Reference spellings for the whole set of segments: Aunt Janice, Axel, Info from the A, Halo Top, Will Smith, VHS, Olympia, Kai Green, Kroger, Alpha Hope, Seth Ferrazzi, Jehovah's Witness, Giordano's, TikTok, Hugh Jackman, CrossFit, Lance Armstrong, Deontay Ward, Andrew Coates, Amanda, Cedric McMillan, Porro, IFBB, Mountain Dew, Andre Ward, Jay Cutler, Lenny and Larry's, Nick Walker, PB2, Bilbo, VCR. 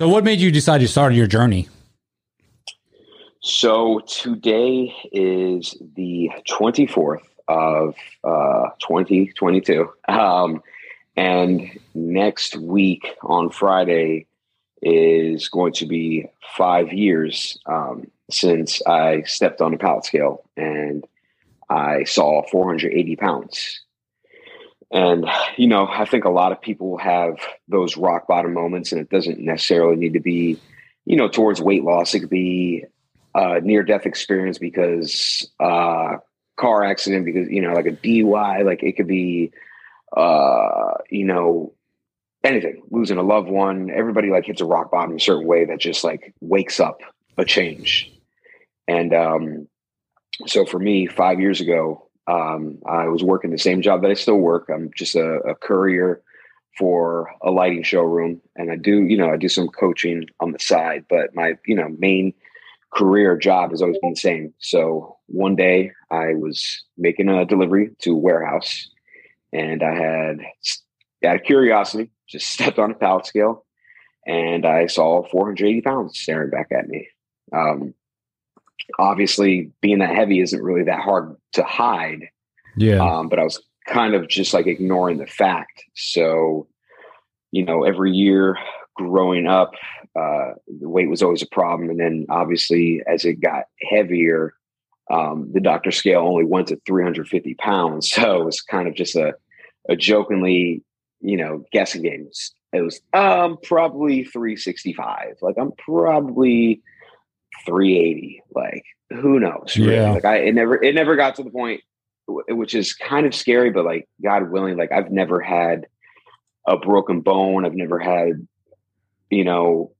So what made you decide to start your journey? So today is the 24th of 2022. And next week on Friday is going to be 5 years since I stepped on a pallet scale and I saw 480 pounds. And, you know, I think a lot of people have those rock bottom moments, and it doesn't necessarily need to be, you know, towards weight loss. It could be a near-death experience because car accident, because, you know, like a DUI, like it could be, you know, anything, losing a loved one. Everybody like hits a rock bottom a certain way that just like wakes up a change. And so for me, 5 years ago, I was working the same job that I still work. I'm just a courier for a lighting showroom. And I do, you know, I do some coaching on the side, but my, you know, main career job has always been the same. So one day I was making a delivery to a warehouse, and I had, out of curiosity, just stepped on a pallet scale, and I saw 480 pounds staring back at me. Obviously being that heavy isn't really that hard to hide. Yeah. But I was kind of just like ignoring the fact. So, you know, every year growing up, the weight was always a problem. And then obviously as it got heavier, the doctor scale only went to 350 pounds. So it was kind of just a jokingly, you know, guessing game. It was, probably 365. Like I'm probably 380, like who knows, really? Yeah. Like it never got to the point, which is kind of scary, but like God willing, like I've never had a broken bone. I've never had, you know,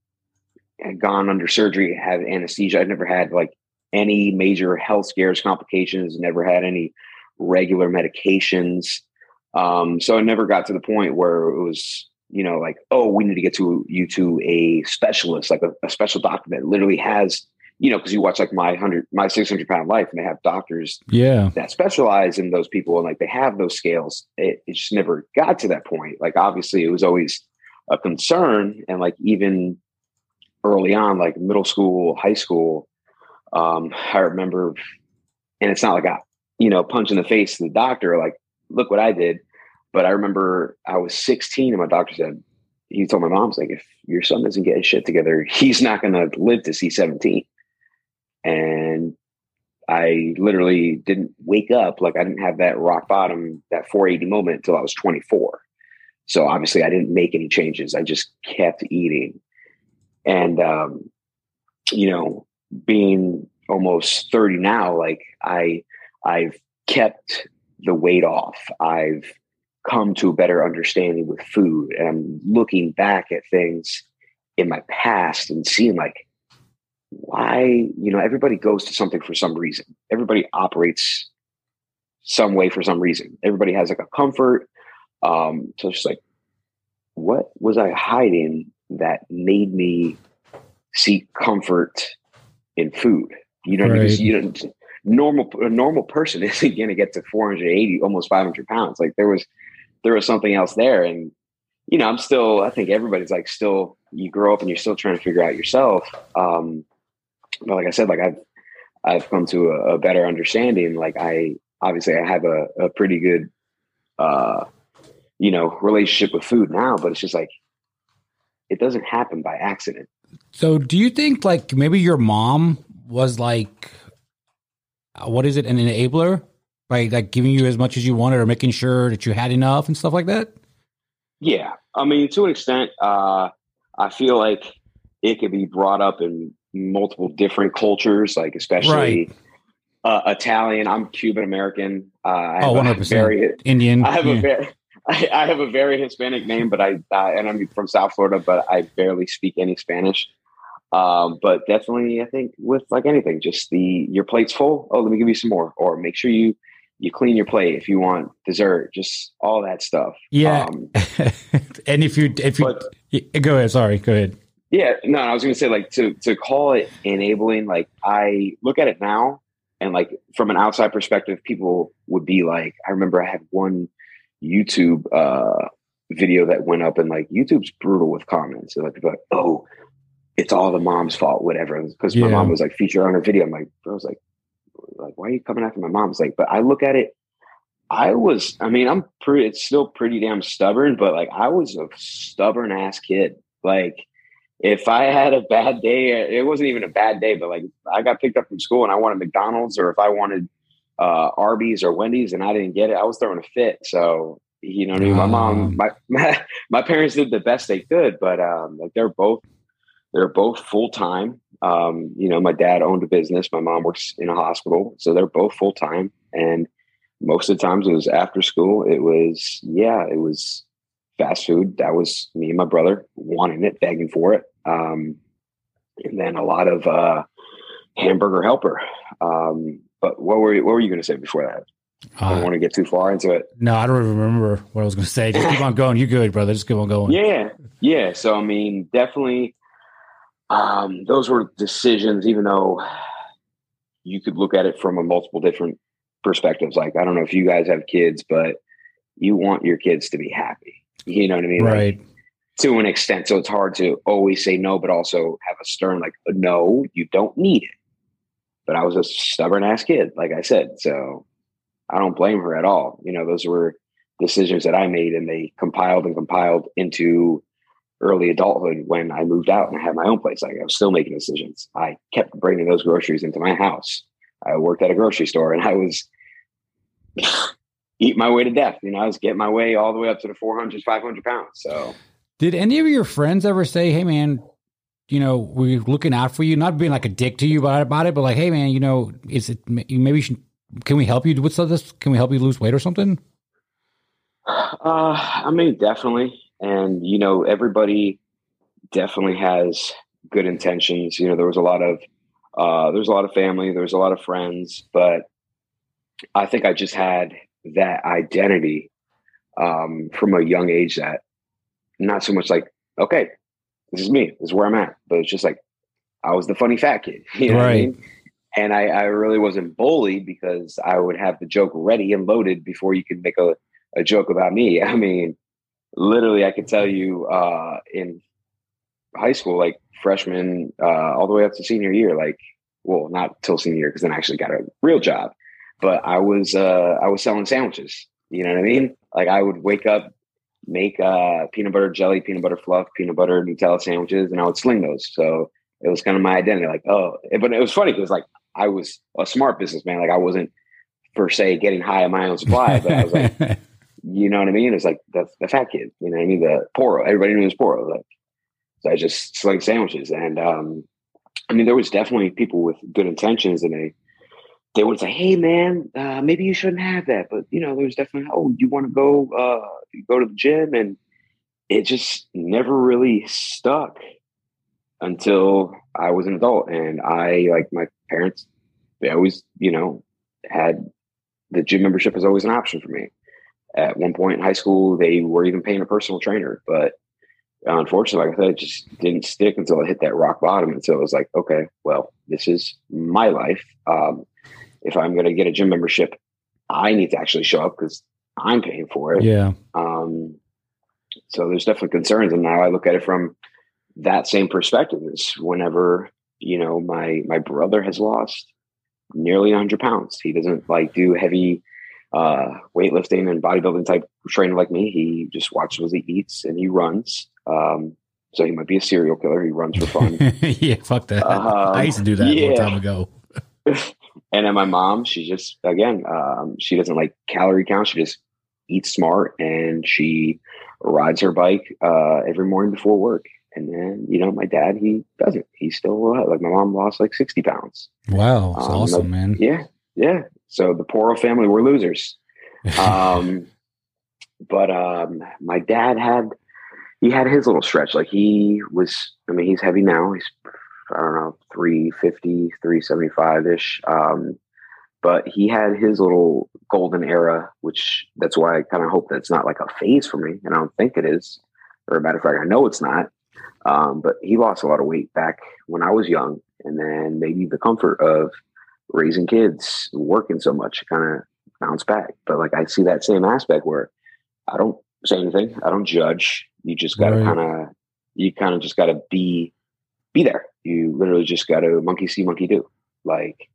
gone under surgery, had anesthesia. I've never had like any major health scares, complications, never had any regular medications. So I never got to the point where it was, you know, like, oh, we need to get you to a specialist, like a special doctor that literally has, you know, because you watch like my 600 pound life, and they have doctors that specialize in those people. And like, they have those scales. It just never got to that point. Like, obviously it was always a concern. And like, even early on, like middle school, high school, I remember, and it's not like I, you know, punch in the face to the doctor, like, look what I did. But I remember I was 16 and my doctor said, he told my mom's like, if your son doesn't get his shit together, he's not going to live to see 17. And I literally didn't wake up. Like I didn't have that rock bottom, that 480 moment until I was 24. So obviously I didn't make any changes. I just kept eating. And, you know, being almost 30 now, like I've kept the weight off. I've come to a better understanding with food, and I'm looking back at things in my past and seeing like, why, you know, everybody goes to something for some reason. Everybody operates some way for some reason. Everybody has like a comfort. So it's just like, what was I hiding that made me seek comfort in food? You know, right. A normal person isn't going to get to 480, almost 500 pounds. Like there was something else there. And, you know, I think everybody's like still, you grow up and you're still trying to figure out yourself. But like I said, like I've come to a better understanding. Like I have a pretty good, you know, relationship with food now, but it's just like, it doesn't happen by accident. So do you think like maybe your mom was like, what is it? An enabler, right? Like giving you as much as you wanted or making sure that you had enough and stuff like that. Yeah. I mean, to an extent, I feel like it could be brought up in multiple different cultures, like especially right. Italian. I'm Cuban American. I have 100% very Indian. I have a very Hispanic name, but and I'm from South Florida, but I barely speak any Spanish. But definitely I think with like anything, just your plate's full. Oh, let me give you some more, or make sure you clean your plate if you want dessert, just all that stuff. Yeah. And go ahead. Yeah, no, I was going to say like to call it enabling, like I look at it now and like from an outside perspective, people would be like, I remember I had one YouTube, video that went up, and like YouTube's brutal with comments. So like people are like, oh, it's all the mom's fault, whatever. Because my mom was like featured on her video. I'm like, I was like, why are you coming after my mom? It's like, but I look at it. It's still pretty damn stubborn, but like I was a stubborn ass kid. Like if I had a bad day, it wasn't even a bad day, but like I got picked up from school and I wanted McDonald's, or if I wanted Arby's or Wendy's and I didn't get it, I was throwing a fit. So, you know what I mean? My mom, my parents did the best they could, but like they're both full-time. You know, my dad owned a business. My mom works in a hospital, so they're both full-time. And most of the times it was after school. It was fast food. That was me and my brother wanting it, begging for it. And then a lot of hamburger helper. But what were you going to say before that? I don't want to get too far into it. No, I don't even remember what I was going to say. Just keep on going. You're good, brother. Just keep on going. Yeah. So, I mean, definitely those were decisions, even though you could look at it from a multiple different perspectives. Like, I don't know if you guys have kids, but you want your kids to be happy. You know what I mean? Right. Like, to an extent. So it's hard to always say no, but also have a stern, like, no, you don't need it. But I was a stubborn ass kid, like I said. So I don't blame her at all. You know, those were decisions that I made, and they compiled into early adulthood when I moved out and I had my own place. Like, I was still making decisions. I kept bringing those groceries into my house. I worked at a grocery store and I was eat my way to death. You know, I was getting my way all the way up to the 400, 500 pounds. So did any of your friends ever say, hey man, you know, we're looking out for you, not being like a dick to you about it, but like, hey man, you know, can we help you with this? Can we help you lose weight or something? I mean, definitely. And, you know, everybody definitely has good intentions. You know, there was a lot of, there's a lot of family, there's a lot of friends, but I think I just had that identity, from a young age, that not so much like, okay, this is me, this is where I'm at, but it's just like, I was the funny fat kid, you know what I mean? And I really wasn't bullied because I would have the joke ready and loaded before you could make a joke about me. I mean, literally, I could tell you in high school, like freshman, all the way up to senior year, like, well, not till senior year, because then I actually got a real job. But I was selling sandwiches. You know what I mean? Like, I would wake up, make peanut butter jelly, peanut butter fluff, peanut butter Nutella sandwiches, and I would sling those. So it was kind of my identity. Like, oh, but it was funny because, like, I was a smart businessman. Like, I wasn't per se getting high on my own supply, but I was like, you know what I mean? It's like, that's the fat kid, you know what I mean? The Porro, everybody knew it was Porro. Like, so I just sling sandwiches. And, I mean, there was definitely people with good intentions, and they would say, hey man, maybe you shouldn't have that. But, you know, there was definitely, oh, you want to go to the gym? And it just never really stuck until I was an adult. And I, like my parents, they always, you know, had the gym membership was always an option for me. At one point in high school, they were even paying a personal trainer, but unfortunately, like I said, it just didn't stick until I hit that rock bottom. And so it was like, okay, well, this is my life. If I'm going to get a gym membership, I need to actually show up because I'm paying for it. Yeah. So there's definitely concerns. And now I look at it from that same perspective is whenever, you know, my brother has lost nearly 100 pounds. He doesn't like do heavy weightlifting and bodybuilding type training like me. He just watches what he eats and he runs. So he might be a serial killer. He runs for fun. Yeah. Fuck that. I used to do that a long time ago. And then my mom, she just, again, she doesn't like calorie count. She just eats smart and she rides her bike, every morning before work. And then, you know, my dad, he doesn't. He's still like my mom lost like 60 pounds. Wow. That's awesome, man. Yeah. Yeah. So the Porro family were losers. But my dad had his little stretch. Like he was, I mean, he's heavy now. He's, I don't know, 350, 375-ish. But he had his little golden era, which that's why I kind of hope that's not like a phase for me. And I don't think it is. Or a matter of fact, I know it's not. But he lost a lot of weight back when I was young. And then maybe the comfort of raising kids, working so much, kind of bounce back. But like, I see that same aspect where I don't say anything. I don't judge. You just got to kind of be be there. You literally just got to monkey see, monkey do. Like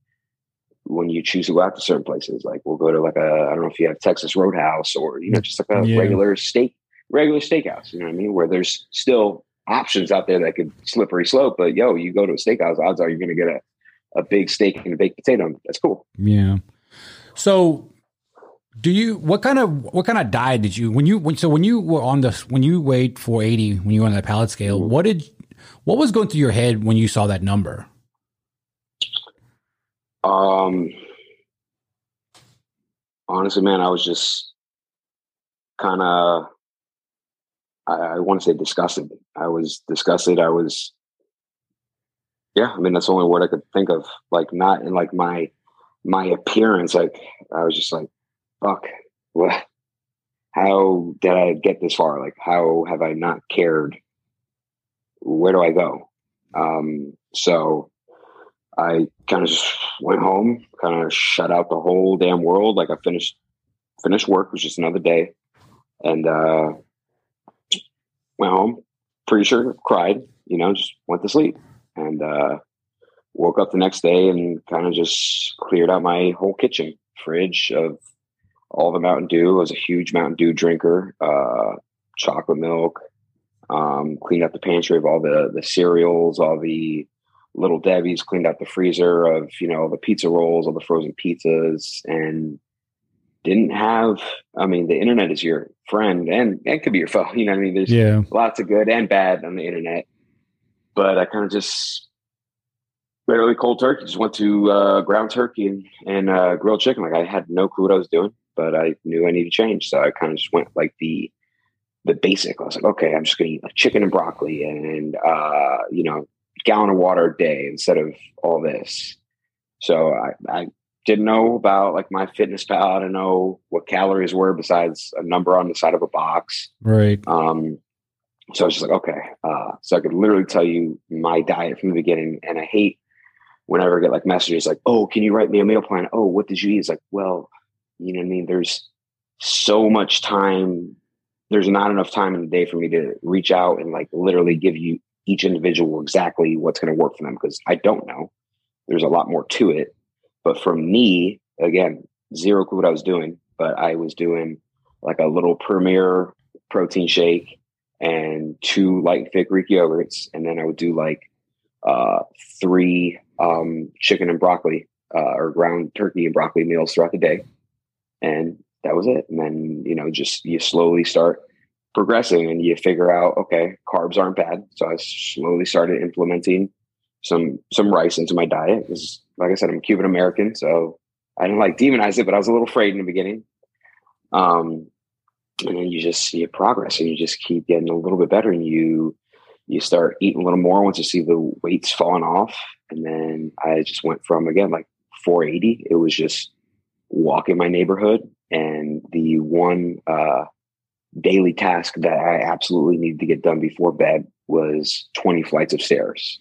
when you choose to go out to certain places, like we'll go to like a, I don't know if you have Texas Roadhouse or, you know, just like a regular steakhouse, you know what I mean? Where there's still options out there that could slippery slope, but yo, you go to a steakhouse, odds are you're going to get a big steak and a baked potato. That's cool. Yeah. So do you, what kind of diet did you, when you weighed 480, when you were on that pallet scale, mm-hmm. What was going through your head when you saw that number? Honestly, man, I was just kind of, I want to say disgusted. I was disgusted. That's the only word I could think of. Like not in like my appearance. Like I was just like, fuck, what? How did I get this far? Like, how have I not cared? Where do I go? So I kind of just went home, kind of shut out the whole damn world. Like I finished work, it was just another day, and went home, pretty sure cried, you know, just went to sleep, and woke up the next day and kind of just cleared out my whole kitchen, fridge of all the Mountain Dew. I was a huge Mountain Dew drinker, chocolate milk, cleaned up the pantry of all the cereals, all the Little Debbie's, cleaned out the freezer of, you know, the pizza rolls, all the frozen pizzas, and didn't have, I mean, the internet is your friend and it could be your foe. You know what I mean? There's lots of good and bad on the internet, but I kind of just literally cold turkey, just went to ground turkey and grilled chicken. Like I had no clue what I was doing, but I knew I needed to change. So I kind of just went like the basic. I was like, okay, I'm just going to eat like chicken and broccoli and, you know, gallon of water a day instead of all this. So I didn't know about like my fitness pal. I didn't know what calories were besides a number on the side of a box. Right. So I was just like, okay. So I could literally tell you my diet from the beginning. And I hate whenever I get like messages like, oh, can you write me a meal plan? Oh, what did you eat? It's like, well, you know what I mean? There's so much time. There's not enough time in the day for me to reach out and like literally give you each individual exactly what's going to work for them, because I don't know. There's a lot more to it. But for me, again, zero clue what I was doing, but I was doing like a little Premier protein shake and 2 light and thick Greek yogurts. And then I would do like 3 chicken and broccoli or ground turkey and broccoli meals throughout the day. And that was it. And then, you know, just you slowly start progressing and you figure out, okay, carbs aren't bad. So I slowly started implementing some rice into my diet. Because, like I said, I'm Cuban American, so I didn't like demonize it, but I was a little afraid in the beginning. And then you just see a progress and you just keep getting a little bit better, and you start eating a little more once you see the weight's falling off. And then I just went from, again, like 480. It was just walking my neighborhood, and the one daily task that I absolutely needed to get done before bed was 20 flights of stairs.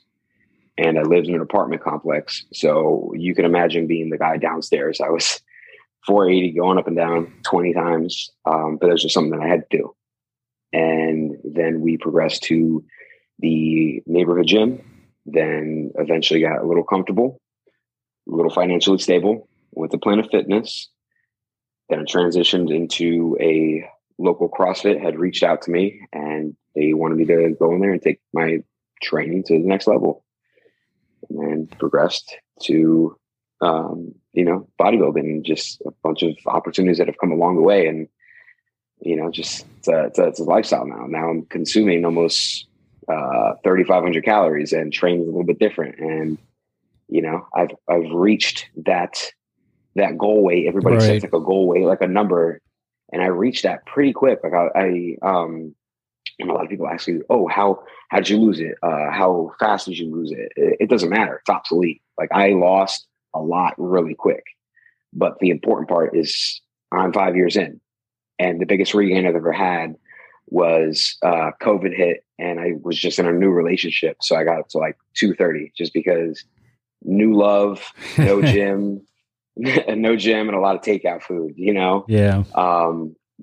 And I lived in an apartment complex, so you can imagine being the guy downstairs. I was 480 going up and down 20 times, but it was just something that I had to do. And then we progressed to the neighborhood gym, then eventually got a little comfortable, a little financially stable, went to Planet Fitness, then I transitioned into a local CrossFit had reached out to me and they wanted me to go in there and take my training to the next level, and then progressed to, you know, bodybuilding and just a bunch of opportunities that have come along the way. And, you know, just it's a lifestyle now. Now I'm consuming almost 3,500 calories and training a little bit different. And, you know, I've reached that goal weight. Everybody sets like a goal weight, like a number. And I reached that pretty quick. Like and a lot of people ask you, oh, how did you lose it? How fast did you lose it? It doesn't matter. It's obsolete. Like I lost a lot really quick, but the important part is I'm 5 years in, and the biggest regain I've ever had was COVID hit. And I was just in a new relationship. So I got up to like 230 just because new love, no gym, no gym and a lot of takeout food, you know? Yeah.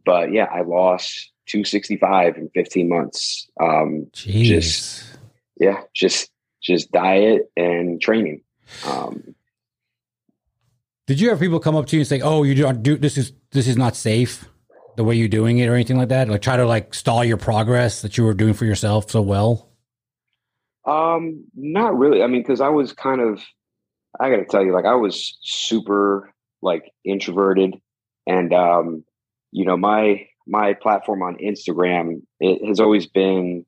But yeah, I lost 265 in 15 months. Jeez. Just just diet and training. Did you have people come up to you and say, "Oh, you don't do this is not safe the way you're doing it," or anything like that? Like try to like stall your progress that you were doing for yourself so well? Not really. I mean, because I was kind of, I got to tell you, like I was super like introverted, and you know, my platform on Instagram, it has always been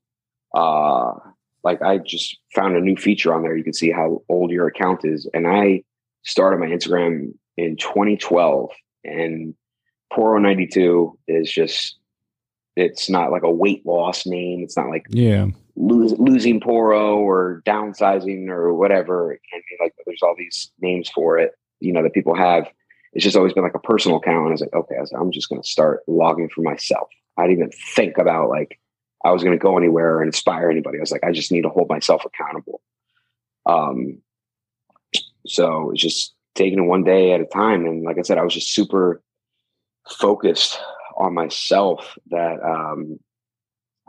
like I just found a new feature on there. You can see how old your account is, and I started my Instagram in 2012, and Porro 92 is just, it's not like a weight loss name. It's not like losing Porro or downsizing or whatever. It can be like, there's all these names for it, you know, that people have. It's just always been like a personal account. And I was like, okay, I'm just going to start logging for myself. I didn't even think about like I was going to go anywhere or inspire anybody. I was like, I just need to hold myself accountable. So it's just taking it one day at a time. And like I said, I was just super focused on myself that,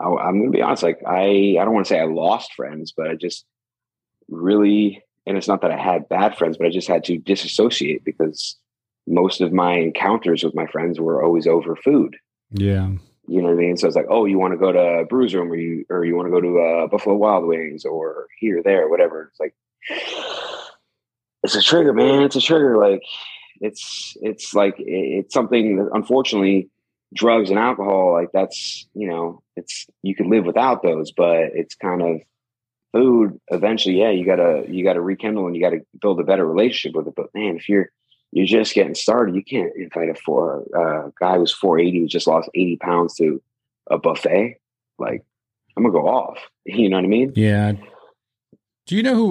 I'm going to be honest. Like I don't want to say I lost friends, but I just really, and it's not that I had bad friends, but I just had to disassociate because most of my encounters with my friends were always over food. Yeah. You know what I mean? So it's like, oh, you want to go to Brews Room or you want to go to Buffalo Wild Wings or here, there, whatever. It's like, it's a trigger, man. It's a trigger. Like it's like, it's something that unfortunately drugs and alcohol, like that's, you know, it's, you can live without those, but it's kind of food eventually. Yeah. You gotta rekindle and you gotta build a better relationship with it. But man, if you're just getting started, you can't invite a guy who's 480, who just lost 80 pounds to a buffet. Like I'm gonna go off, you know what I mean? Yeah. Do you know who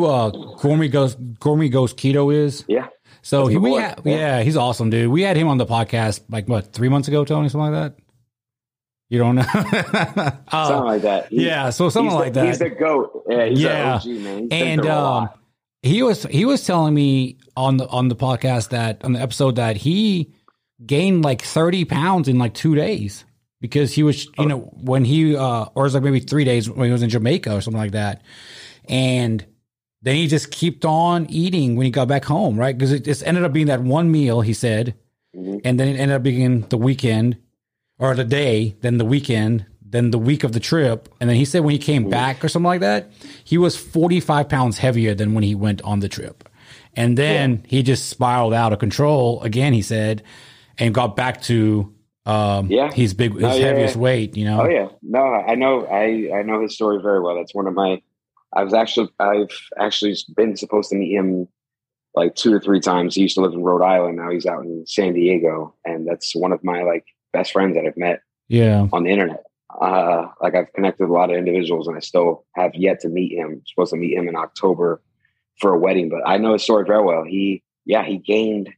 Gourmet Goes Keto is? Yeah. So he's awesome, dude. We had him on the podcast like what, 3 months ago, Tony, something like that. You don't know? Something like that. Something like that. He's the GOAT. Yeah, he's an OG, man. He was telling me on the podcast that on the episode that he gained like 30 pounds in like 2 days because he was when he or it was like maybe 3 days when he was in Jamaica or something like that. And then he just kept on eating when he got back home, right? Because it just ended up being that one meal, he said, and then it ended up being the weekend or the day, then the weekend, then the week of the trip. And then he said when he came back or something like that, he was 45 pounds heavier than when he went on the trip. And then he just spiraled out of control again, he said, and got back to his heaviest weight, you know? Oh, yeah. No, I know. I know his story very well. That's one of my... I've actually been supposed to meet him like 2 to 3 times. He used to live in Rhode Island. Now he's out in San Diego. And that's one of my like best friends that I've met on the internet. Like I've connected with a lot of individuals and I still have yet to meet him. I'm supposed to meet him in October for a wedding, but I know his story very well. He gained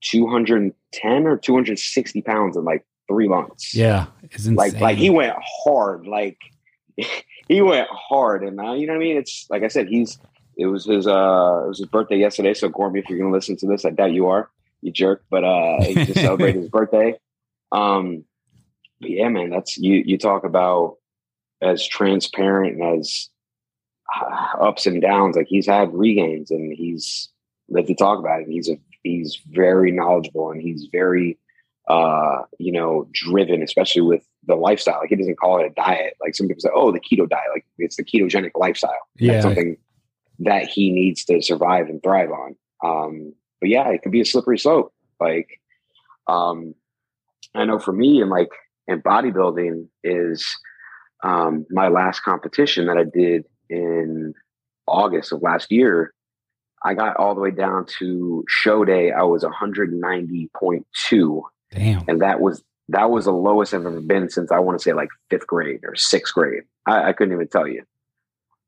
210 or 260 pounds in like 3 months. Yeah. It's insane. Like he went hard, like he went hard, and you know what I mean? It's like I said, it was his birthday yesterday. So Gourmet, if you're going to listen to this, I doubt you are, you jerk, but he just celebrated his birthday. But yeah, man, that's, you talk about as transparent and as ups and downs, like he's had regains and he's lived to talk about it. And he's very knowledgeable and he's very, driven, especially with the lifestyle. Like he doesn't call it a diet. Like some people say, oh, the keto diet, like it's the ketogenic lifestyle. Yeah. That's something that he needs to survive and thrive on. But yeah, it could be a slippery slope. Like, I know for me and bodybuilding is, my last competition that I did in August of last year, I got all the way down to show day. I was 190.2. Damn. And that was the lowest I've ever been since I want to say like 5th grade or 6th grade. I couldn't even tell you.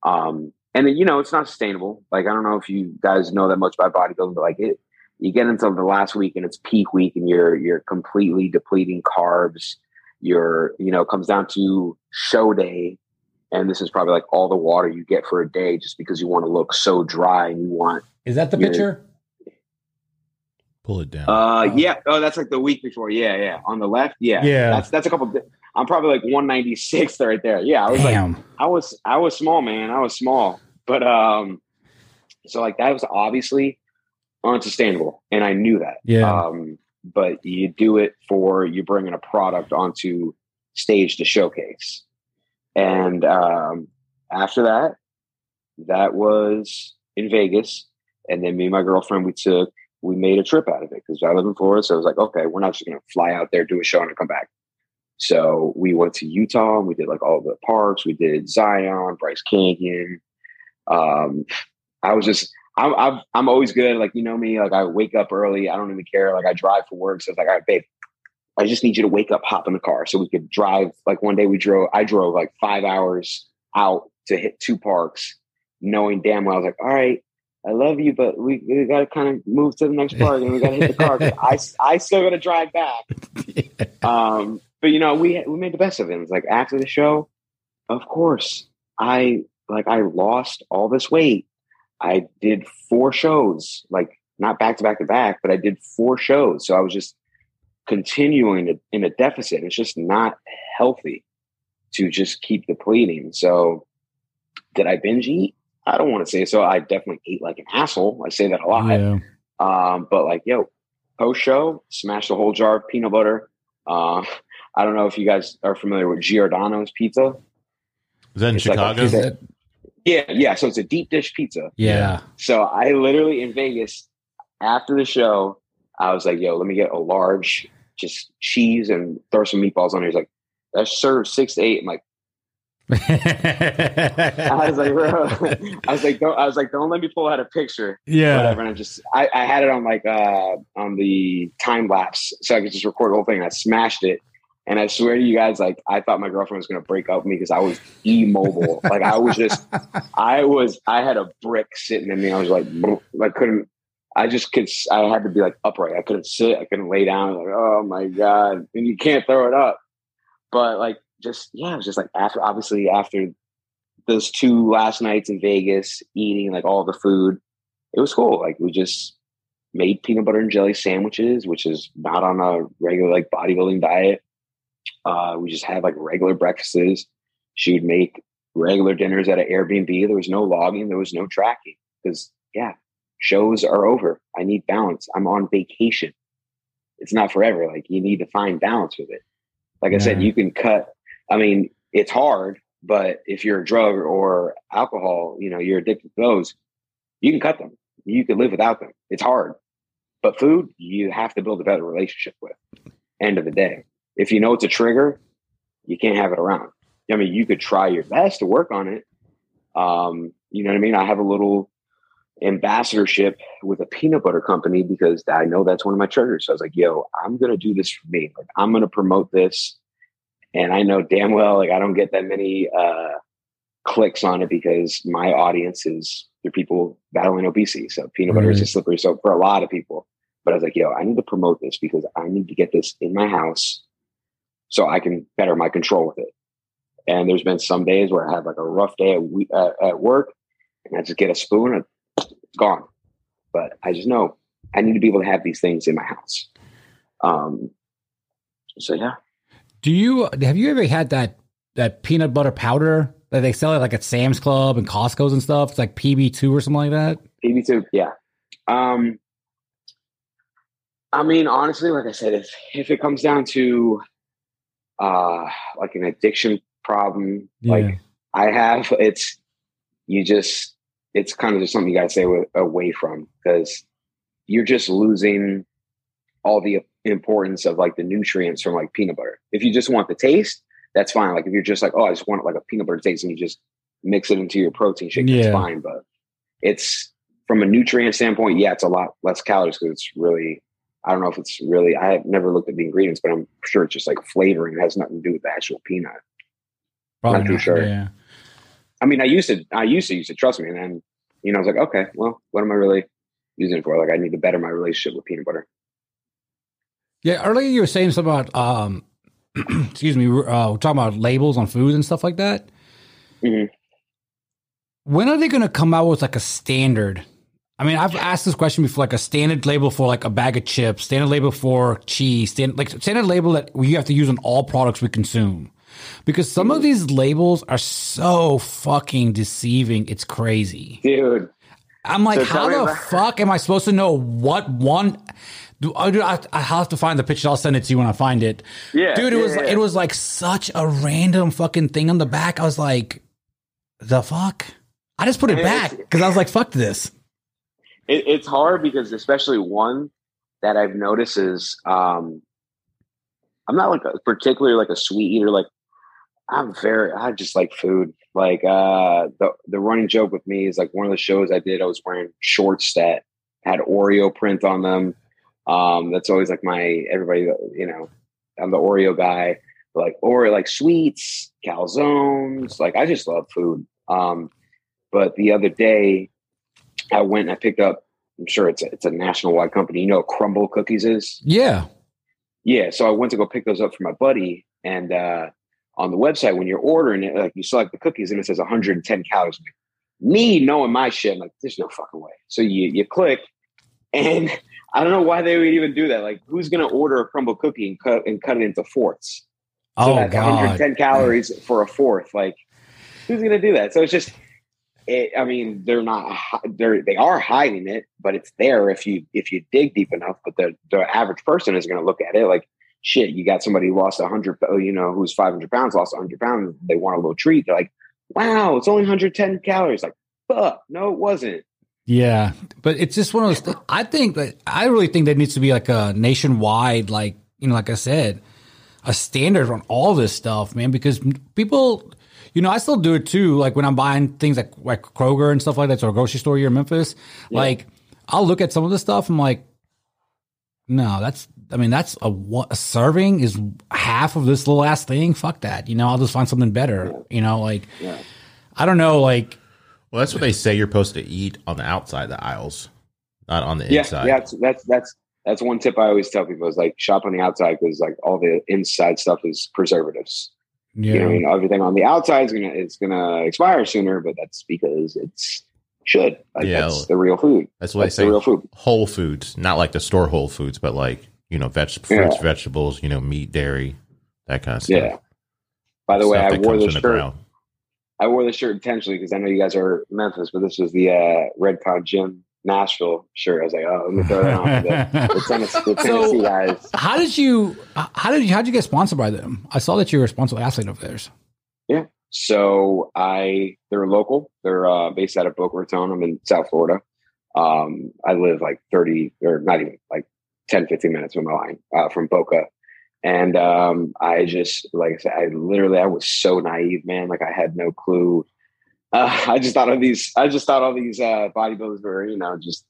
And then, it's not sustainable. Like, I don't know if you guys know that much about bodybuilding, but like you get into the last week and it's peak week and you're completely depleting carbs. It comes down to show day. And this is probably like all the water you get for a day just because you want to look so dry and you want. Is that the picture? Pull it down. Yeah. Oh, that's like the week before. Yeah, yeah. On the left. Yeah. Yeah. That's a couple. I'm probably like 196 right there. Yeah. I was small, man. But so like that was obviously unsustainable, and I knew that. Yeah. But you do it for you bringing a product onto stage to showcase, and after that, that was in Vegas, and then me and my girlfriend we made a trip out of it because I live in Florida, so I was like, okay, we're not just gonna fly out there, do a show, and come back. So we went to Utah and we did like all the parks. We did Zion, Bryce Canyon. I'm always good. Like, you know me, like I wake up early. I don't even care. Like I drive for work. So it's like, all right, babe, I just need you to wake up, hop in the car so we could drive. Like one day I drove like 5 hours out to hit 2 parks, knowing damn well I was like, all right, I love you, but we got to kind of move to the next park and we got to hit the car. I still got to drive back. Yeah. But you know, we made the best of it. It was like after the show, of course, I lost all this weight. I did 4 shows, like not back to back to back, but I did 4 shows. So I was just continuing in a deficit. It's just not healthy to just keep depleting. So did I binge eat? I don't want to say so. I definitely ate like an asshole. I say that a lot. Yeah. But like, post show, smash the whole jar of peanut butter. I don't know if you guys are familiar with Giordano's pizza. Is that in Chicago? Like yeah. So it's a deep dish pizza. Yeah. So I literally in Vegas after the show, I was like, let me get a large, just cheese and throw some meatballs on here. He's like, that serves 6 to 8. I'm like, I was like, bro. Don't let me pull out a picture. Yeah. Whatever. And I had it on like on the time lapse, so I could just record the whole thing. And I smashed it, and I swear to you guys, like I thought my girlfriend was gonna break up with me because I was immobile. Like I had a brick sitting in me. I was like, I had to be like upright. I couldn't sit. I couldn't lay down. Like, oh my god, and you can't throw it up. But like. It was just like after those 2 last nights in Vegas, eating like all the food, it was cool. Like we just made peanut butter and jelly sandwiches, which is not on a regular like bodybuilding diet. We just had like regular breakfasts. She would make regular dinners at an Airbnb. There was no logging. There was no tracking because shows are over. I need balance. I'm on vacation. It's not forever. Like you need to find balance with it. Like I said, you can cut. I mean, it's hard, but if you're a drug or alcohol, you're addicted to those, you can cut them. You can live without them. It's hard. But food, you have to build a better relationship with. End of the day. If you know it's a trigger, you can't have it around. I mean, you could try your best to work on it. You know what I mean? I have a little ambassadorship with a peanut butter company because I know that's one of my triggers. So I was like, I'm going to do this for me. Like, I'm going to promote this. And I know damn well, like I don't get that many clicks on it because my audience is the people battling obesity. So peanut butter is a slippery soap for a lot of people. But I was like, I need to promote this because I need to get this in my house so I can better my control with it. And there's been some days where I have like a rough day at work and I just get a spoon and it's gone. But I just know I need to be able to have these things in my house. Have you ever had that peanut butter powder that they sell at like at Sam's Club and Costco's and stuff? It's like PB2 or something like that. PB2. Yeah. I mean, honestly, like I said, if it comes down to like an addiction problem, like I have, it's kind of just something you got to stay away from because you're just losing all the importance of like the nutrients from like peanut butter. If you just want the taste, that's fine. Like if you're just like, I just want like a peanut butter taste and you just mix it into your protein shake, that's fine. But it's from a nutrient standpoint, it's a lot less calories because it's really, I don't know if it's really, I have never looked at the ingredients, but I'm sure it's just like flavoring. It has nothing to do with the actual peanut. Probably not too sure. Yeah. I mean, I used to use it, trust me. And then, I was like, okay, well, what am I really using it for? Like, I need to better my relationship with peanut butter. Yeah. Earlier you were saying something about, excuse me, we're talking about labels on food and stuff like that. Mm-hmm. When are they going to come out with like a standard? I mean, I've asked this question before, like a standard label for like a bag of chips, standard label for cheese, standard label that we have to use on all products we consume. Because some of these labels are so fucking deceiving. It's crazy. Dude. I'm like, so how the fuck am I supposed to know what one... I have to find the picture. I'll send it to you when I find it. Yeah, dude, it was like such a random fucking thing on the back. I was like, the fuck? I just put it back because I was like, fuck this. It's hard because especially one that I've noticed is I'm not like particularly a sweet eater. Like I just like food. Like the running joke with me is like one of the shows I did, I was wearing shorts that had Oreo print on them. That's always like everybody, you know, I'm the Oreo guy, like, or like sweets, calzones. Like, I just love food. But the other day I went and I picked up, I'm sure it's a national wide company. You know what Crumble cookies is? Yeah. Yeah. So I went to go pick those up for my buddy. And, on the website, when you're ordering it, like you select the cookies and it says 110 calories. Me knowing my shit, I'm like, there's no fucking way. So you click, and I don't know why they would even do that. Like, who's going to order a Crumble cookie and cut it into fourths? So that's God. 110 calories for a fourth. Like, who's going to do that? So it's just, I mean, they are hiding it, but it's there if you dig deep enough. But the average person is going to look at it like, shit, you got somebody who lost 100, you know, who's 500 pounds, lost 100 pounds. They want a little treat. They're like, wow, it's only 110 calories. Like, fuck, no, it wasn't. Yeah, but it's just one of those things. I really think there needs to be like a nationwide, like, you know, like I said, a standard on all this stuff, man, because people, you know, I still do it too. Like when I'm buying things like Kroger and stuff like that, so a grocery store here in Memphis, yeah. Like I'll look at some of the stuff. I'm like, no, that's a serving is half of this little ass thing. Fuck that. You know, I'll just find something better, you know, like, yeah. I don't know, like. Well, that's what they say you're supposed to eat on the outside of the aisles, not on the inside. Yeah, that's one tip I always tell people is like shop on the outside because like all the inside stuff is preservatives. Yeah. You know what I mean? Everything on the outside is gonna expire sooner, but that's because it's should. Like, yeah, that's the real food. That's what they say. Real food. Whole foods, not like the store Whole Foods, but like, you know, fruits, vegetables, you know, meat, dairy, that kind of stuff. Yeah. By the way, I wore this shirt. I wore this shirt intentionally because I know you guys are Memphis, but this was the Redcon Gym Nashville shirt. I was like, oh, let me throw that on the Tennessee guys. How'd you get sponsored by them? I saw that you were a sponsored athlete of theirs. Yeah. So they're local. They're based out of Boca Raton. I'm in South Florida. I live like 30 or not even like 10, 15 minutes from my line from Boca. And I just, like I said, I was so naive, man. Like I had no clue. I just thought all these bodybuilders were, you know, just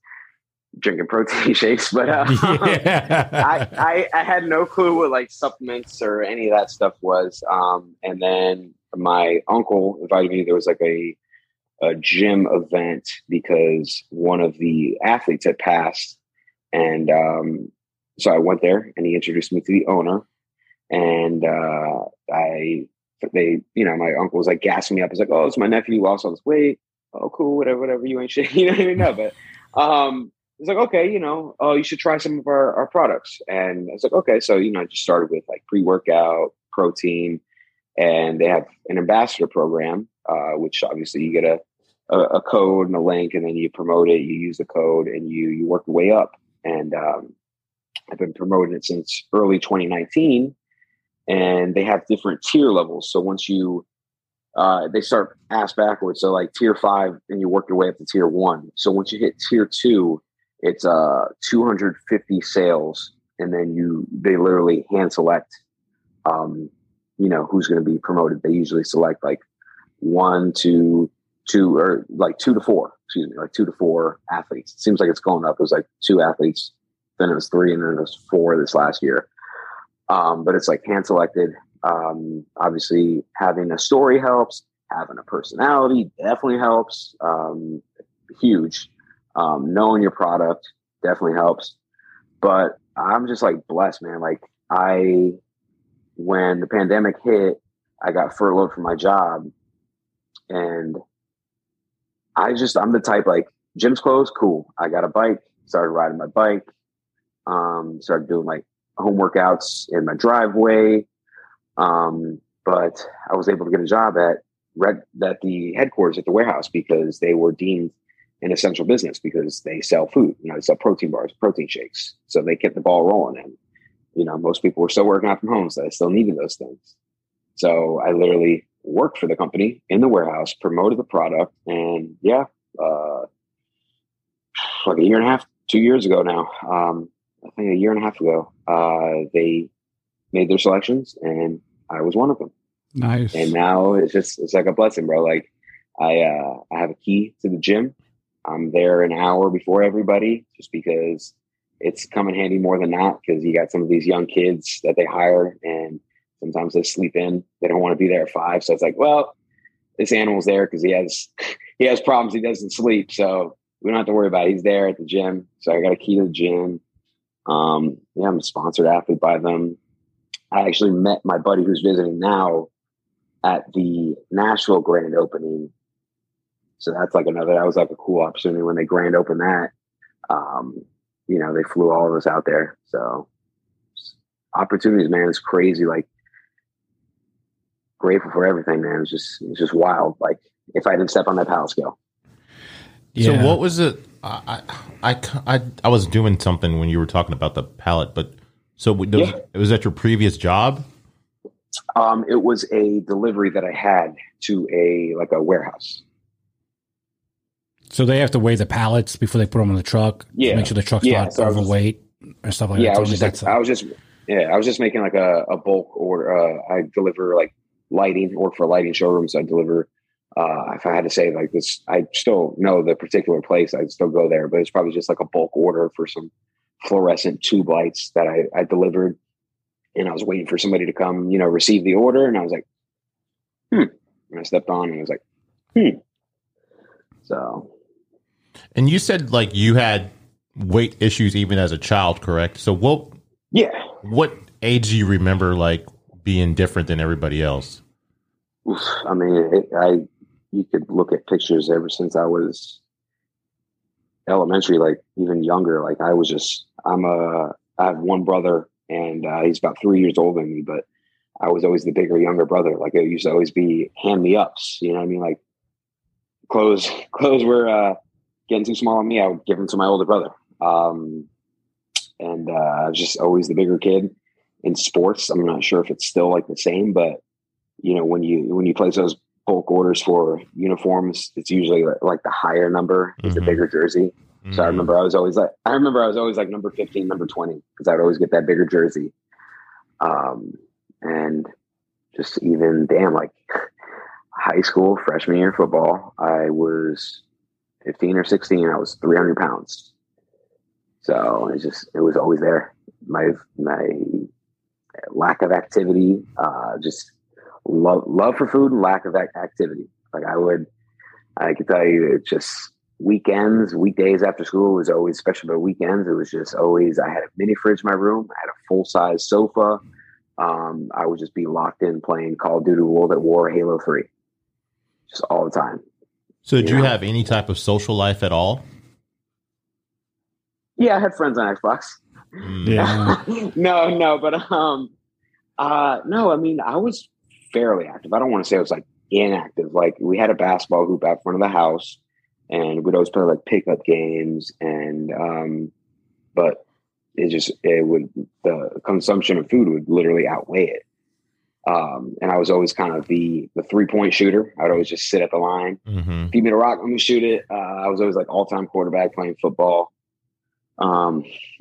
drinking protein shakes. But yeah. I had no clue what like supplements or any of that stuff was. And then my uncle invited me. There was like a gym event because one of the athletes had passed, and so I went there and he introduced me to the owner, and my uncle was like gassing me up. He's like, oh, it's my nephew who lost all this weight. Oh, cool. Whatever. You ain't shit. You know what I mean? No, but he's like, okay, you know, oh, you should try some of our products. And I was like, okay. So, you know, I just started with like pre-workout protein, and they have an ambassador program, which obviously you get a code and a link, and then you promote it, you use the code, and you work your way up. And, I've been promoting it since early 2019, and they have different tier levels. So once you, they start ass backwards. So like tier 5, and you work your way up to tier 1. So once you hit tier 2, it's 250 sales. And then they literally hand select, you know, who's going to be promoted. They usually select like 2 to 4 athletes. It seems like it's going up. It was like 2 athletes. Then it was 3, and then it was 4 this last year. But it's like hand selected. Obviously having a story helps, having a personality definitely helps. Huge. Knowing your product definitely helps, but I'm just like blessed, man. Like when the pandemic hit, I got furloughed from my job, and I'm the type like gym's closed. Cool. I got a bike, started riding my bike. Started doing like home workouts in my driveway. But I was able to get a job at the headquarters at the warehouse because they were deemed an essential business because they sell food. You know, they sell protein bars, protein shakes. So they kept the ball rolling. And, you know, most people were still working out from home, so they still needed those things. So I literally worked for the company in the warehouse, promoted the product. And yeah, like a year and a half, 2 years ago now, I think a year and a half ago, they made their selections and I was one of them. Nice. And now it's like a blessing, bro. Like I have a key to the gym. I'm there an hour before everybody just because it's come in handy more than not. Cause you got some of these young kids that they hire and sometimes they sleep in, they don't want to be there at 5. So it's like, well, this animal's there cause he has problems. He doesn't sleep. So we don't have to worry about it. He's there at the gym. So I got a key to the gym. Yeah, I'm a sponsored athlete by them. I actually met my buddy who's visiting now at the Nashville grand opening. So that's like that was like a cool opportunity when they grand opened that. You know, they flew all of us out there. So opportunities, man, it's crazy. Like grateful for everything, man. It's just wild. Like if I didn't step on that power scale. Yeah. So what was it? I was doing something when you were talking about the pallet, but so it was at your previous job? It was a delivery that I had to a warehouse. So they have to weigh the pallets before they put them on the truck. Yeah, to make sure the truck's not overweight or stuff like that. Yeah, I was just making like a bulk order. I deliver like lighting, work for a lighting showroom, so I deliver. If I had to say like this, I still know the particular place. I'd still go there, but it's probably just like a bulk order for some fluorescent tube lights that I delivered. And I was waiting for somebody to come, you know, receive the order. And I was like, And I stepped on and I was like, So. And you said like you had weight issues even as a child, correct? So what age do you remember like being different than everybody else? I mean, you could look at pictures ever since I was elementary, like even younger. Like I have one brother and he's about 3 years older than me, but I was always the bigger, younger brother. Like it used to always be hand me ups. You know what I mean? Like clothes were getting too small on me. I would give them to my older brother. And I was just always the bigger kid in sports. I'm not sure if it's still like the same, but you know, when you place those bulk orders for uniforms, it's usually like the higher number is the bigger jersey. Mm-hmm. So I remember I was always like number 15, number 20, because I'd always get that bigger jersey. And just even damn, like high school, freshman year football, I was 15 or 16 and I was 300 pounds. So it was always there. My lack of activity, just love for food and lack of activity. Like I can tell you, it's just weekends, weekdays after school was always special, but weekends, it was just always, I had a mini fridge in my room. I had a full size sofa. I would just be locked in playing Call of Duty, World at War, Halo 3, just all the time. So did you have any type of social life at all? Yeah, I had friends on Xbox. Yeah. no, but, no, I mean, I was fairly active. I don't want to say I was like inactive. Like we had a basketball hoop out front of the house and we'd always play like pickup games and but the consumption of food would literally outweigh it. And I was always kind of the 3-point shooter. I'd always just sit at the line. Mm-hmm. Feed me the rock, let me shoot it. I was always like all-time quarterback playing football. It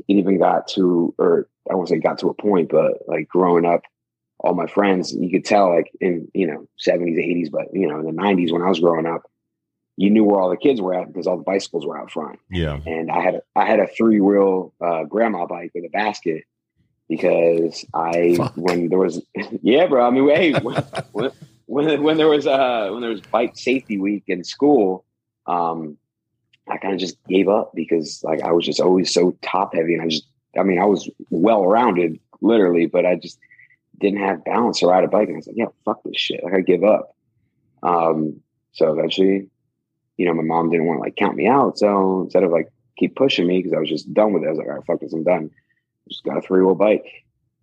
even got to, or I won't say got to a point, but like growing up, all my friends, you could tell like in, you know, 70s, 80s, but you know, in the 90s when I was growing up, you knew where all the kids were at because all the bicycles were out front. Yeah. And I had a 3-wheel grandma bike with a basket because I mean, hey, when there was bike safety week in school, I kind of just gave up because like, I was just always so top heavy and I was well-rounded literally, but I just didn't have balance to ride a bike. And I was like, yeah, fuck this shit. Like I give up. So eventually, you know, my mom didn't want to like count me out. So instead of like keep pushing me because I was just done with it, I was like, all right, fuck this, I'm done. Just got a 3-wheel bike.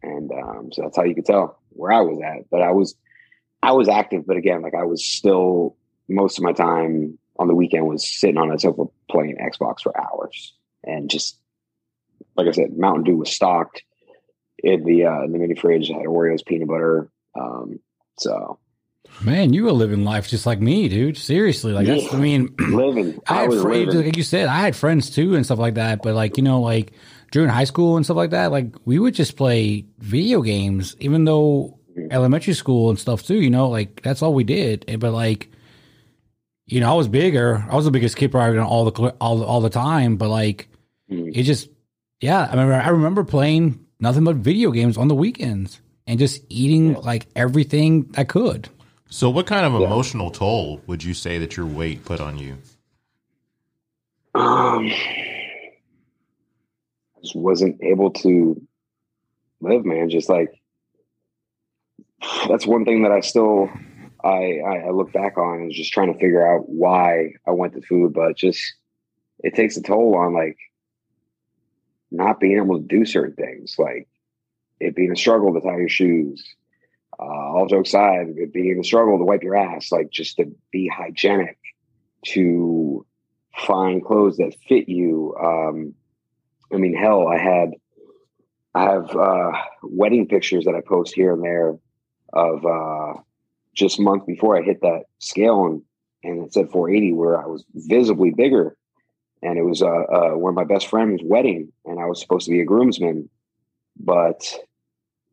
And so that's how you could tell where I was at. But I was I was active, but again, like I was still, most of my time on the weekend was sitting on a sofa playing Xbox for hours. And just, like I said, Mountain Dew was stocked in the mini fridge. I had Oreos, peanut butter. So, man, you were living life just like me, dude. Seriously. Like, yeah, that's, I mean, living. I was living. Like you said, I had friends too and stuff like that. But like, you know, like during high school and stuff like that, like we would just play video games, even though elementary school and stuff too, you know, like that's all we did. But like, you know, I was bigger. I was the biggest kid probably all the time. But like, it just, yeah, I remember playing nothing but video games on the weekends and just eating like everything I could. So what kind of emotional toll would you say that your weight put on you? I just wasn't able to live, man. Just like, that's one thing that I still, I look back on and just trying to figure out why I went to food, but just, it takes a toll on like not being able to do certain things, like it being a struggle to tie your shoes. All jokes aside, it being a struggle to wipe your ass, like just to be hygienic, to find clothes that fit you. I mean, hell, I have wedding pictures that I post here and there of just months before I hit that scale and it said 480, where I was visibly bigger. And it was one of my best friend's wedding, and I was supposed to be a groomsman. But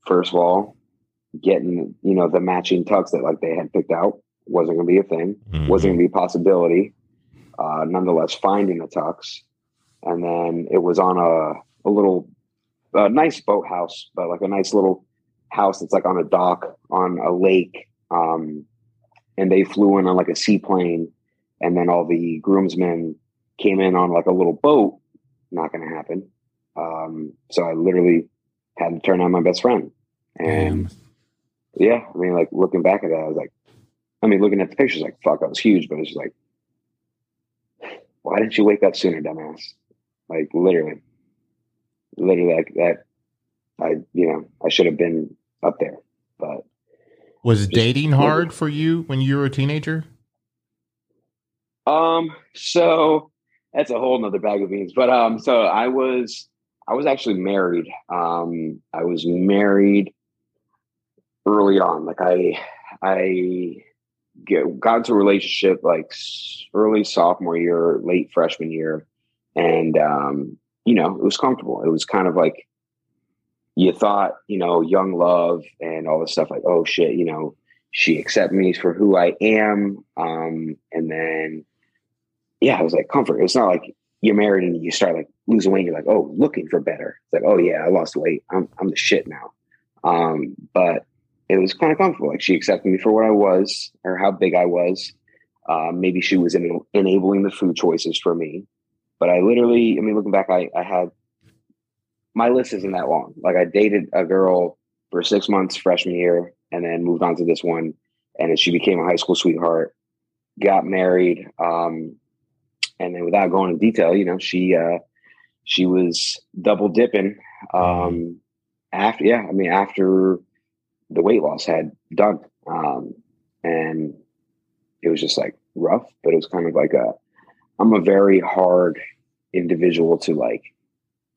first of all, getting, you know, the matching tux that like they had picked out wasn't going to be a thing, wasn't going to be a possibility. Nonetheless, finding a tux, and then it was on a little nice boathouse, but like a nice little house that's like on a dock on a lake, and they flew in on like a seaplane, and then all the groomsmen came in on like a little boat. Not going to happen. So I literally had to turn on my best friend. And yeah, I mean, like looking back at that, I was like, I mean, looking at the pictures, like, fuck, I was huge, but it's just like, why didn't you wake up sooner, dumbass? Like literally like that. I should have been up there, but. Was dating hard for you when you were a teenager? So that's a whole nother bag of beans, but, so I was actually married. I was married early on. Like I got into a relationship like early sophomore year, late freshman year. And, you know, it was comfortable. It was kind of like, you thought, you know, young love and all this stuff like, oh shit, you know, she accepted me for who I am. And then, yeah, it was like comfort. It's not like you're married and you start like losing weight. You're like, oh, looking for better. It's like, oh yeah, I lost weight. I'm the shit now. But it was kind of comfortable. Like she accepted me for what I was or how big I was. Maybe she was enabling the food choices for me, but looking back, I had, my list isn't that long. Like I dated a girl for 6 months, freshman year, and then moved on to this one. And then she became a high school sweetheart, got married. And then without going into detail, you know, she was double dipping after the weight loss had done. And it was just like rough, but it was kind of like I'm a very hard individual to like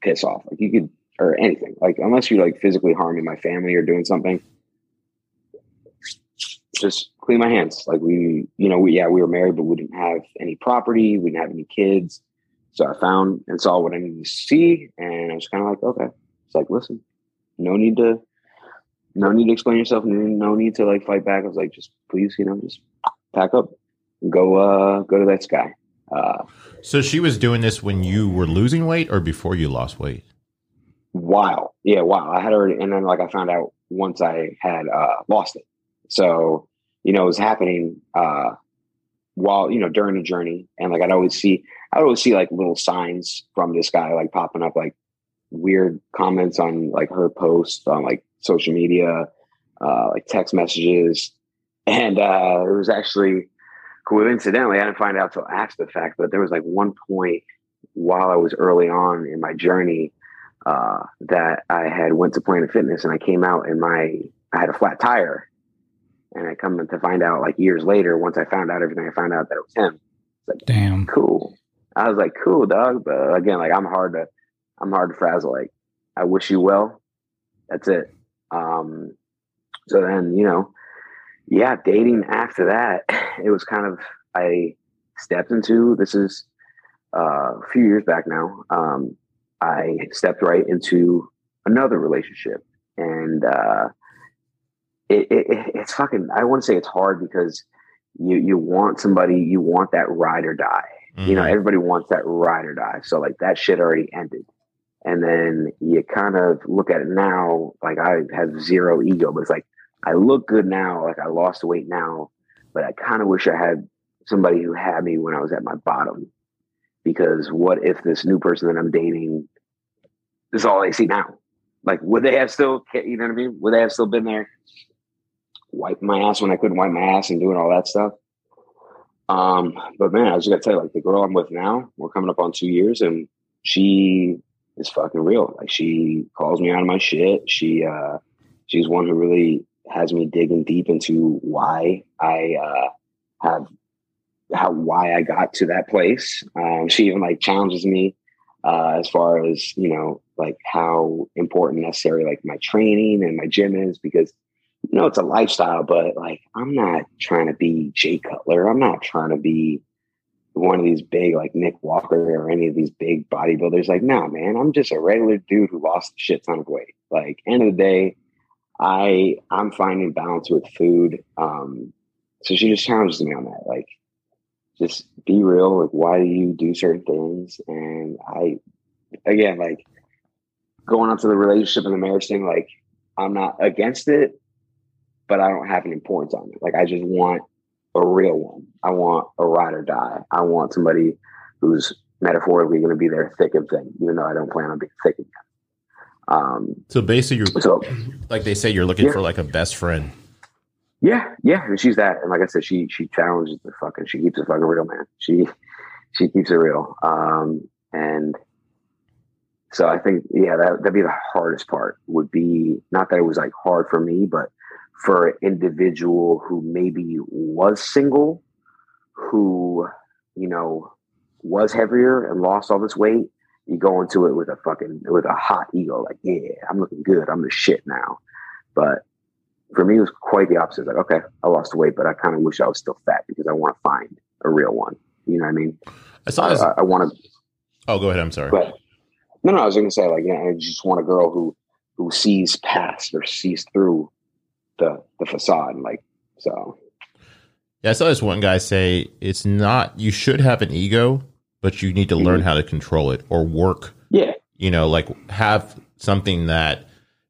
piss off. Like you could, or anything, like unless you're like physically harming my family or doing something, just clean my hands. Like we were married, but we didn't have any property. We didn't have any kids. So I found and saw what I needed to see. And I was kind of like, okay, it's like, listen, no need to explain yourself. No need to like fight back. I was like, just please, you know, just pack up and go to that sky. So she was doing this when you were losing weight or before you lost weight? Wow. I had already. And then like, I found out once I had lost it. So, you know, it was happening while, you know, during the journey. And like, I'd always see like little signs from this guy, like popping up, like weird comments on like her posts on like social media, like text messages. And it was actually coincidentally, I didn't find out till after the fact, but there was like one point while I was early on in my journey that I had went to Planet Fitness, and I came out and I had a flat tire. And I come to find out, like, years later, once I found out everything, I found out that it was him. It's like, damn, cool. I was like, cool, dog. But again, like, I'm hard to frazzle. Like, I wish you well. That's it. So then, you know, yeah, dating after that, it was kind of, I stepped into, this is a few years back now. I stepped right into another relationship, and it's fucking, I wouldn't say it's hard, because you want somebody, you want that ride or die. Mm-hmm. You know, everybody wants that ride or die. So like, that shit already ended. And then you kind of look at it now, like, I have zero ego, but it's like, I look good now, like, I lost weight now, but I kind of wish I had somebody who had me when I was at my bottom, because what if this new person that I'm dating is all they see now? Like, would they have still, you know what I mean? Would they have still been there wiping my ass when I couldn't wipe my ass and doing all that stuff? But man, I was just gonna tell you, like, the girl I'm with now, we're coming up on 2 years, and she is fucking real. Like, she calls me out of my shit. She's one who really has me digging deep into why I why I got to that place. She even, like, challenges me as far as, you know, like, how important necessary, like, my training and my gym is, because, you know, it's a lifestyle, but like, I'm not trying to be Jay Cutler. I'm not trying to be one of these big, like, Nick Walker or any of these big bodybuilders. Like, nah, man, I'm just a regular dude who lost a shit ton of weight. Like, end of the day, I'm finding balance with food. So she just challenges me on that. Like, just be real. Like, why do you do certain things? And again, like, going on to the relationship and the marriage thing, like, I'm not against it, but I don't have an importance on it. Like, I just want a real one. I want a ride or die. I want somebody who's metaphorically going to be there thick and thin, even though I don't plan on being thick and thin. So basically, like they say, you're looking for, like, a best friend. Yeah. Yeah. And she's that. And like I said, she challenges the fucking, she keeps it fucking real, man. She keeps it real. And so I think, yeah, that'd be the hardest part, would be, not that it was, like, hard for me, but for an individual who maybe was single, who, you know, was heavier and lost all this weight, you go into it with a hot ego, like, yeah, I'm looking good, I'm the shit now. But for me, it was quite the opposite. Like, okay, I lost weight, but I kind of wish I was still fat, because I want to find a real one. You know what I mean? I want to. Oh, go ahead. I'm sorry. But, no, I was going to say, like, you know, I just want a girl who sees past or sees through the facade, like, so. Yeah, I saw this one guy say, it's not, you should have an ego, but you need to learn how to control it, or work. Yeah. You know, like, have something that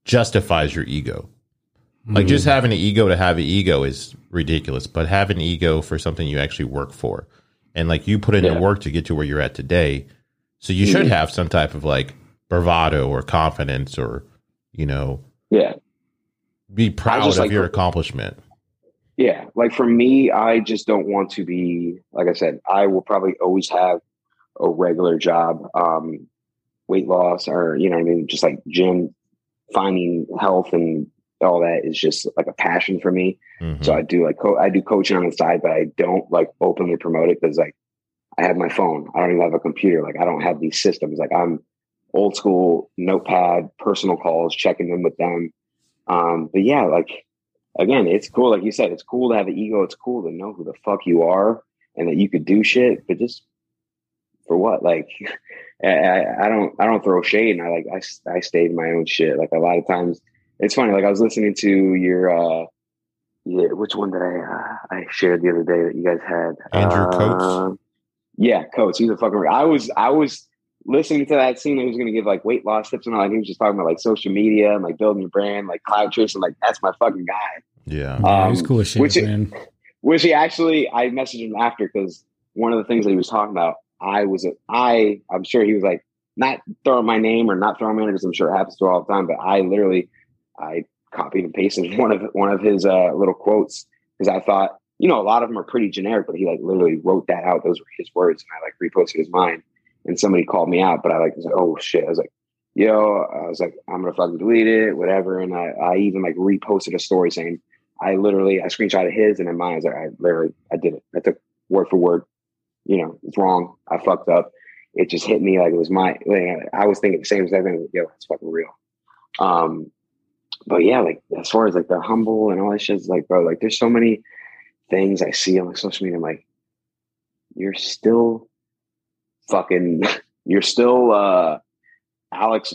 justifies your ego. Like, just having an ego to have an ego is ridiculous, but have an ego for something you actually work for. And, like, you put in the work to get to where you're at today. So you should have some type of, like, bravado or confidence, or, you know, be proud of your accomplishment. Yeah. Like, for me, I just don't want to be, like I said, I will probably always have a regular job, weight loss, or, you know what I mean? Just like gym, finding health and all that is just like a passion for me. Mm-hmm. So I do like, I do coaching on the side, but I don't like openly promote it, because like I have my phone. I don't even have a computer. Like I don't have these systems. Like I'm old school notepad, personal calls, checking in with them. But yeah, like, again, it's cool. Like you said, it's cool to have an ego. It's cool to know who the fuck you are and that you could do shit, but just for what? Like, I don't throw shade. And I stayed my own shit. Like a lot of times, it's funny. Like I was listening to your, which one did I shared the other day that you guys had? Andrew Coates. Yeah, Coates. He's a fucking. I was listening to that scene. He was going to give like weight loss tips and all. Like he was just talking about like social media and like building your brand, like cloud chasing. Like that's my fucking guy. Yeah, he's cool as shit, man. Which he actually, I messaged him after because one of the things that he was talking about, I'm sure he was like not throwing my name or not throwing me in because I'm sure it happens to all the time. But I copied and pasted one of his little quotes because I thought, you know, a lot of them are pretty generic, but he like literally wrote that out. Those were his words, and I like reposted his mind. And somebody called me out, but I like was like, oh shit! I was like, yo, I was like, I'm gonna fucking delete it, whatever. And I even like reposted a story saying, I screenshotted his, and then mine is like, I did it. I took word for word. You know, it's wrong. I fucked up. It just hit me like it was my, like, I was thinking the same thing. Like, yo, that's fucking real. But yeah, like as far as like the humble and all that shit, it's like, bro, like there's so many things I see on like social media. I'm like, you're still fucking, you're still Alex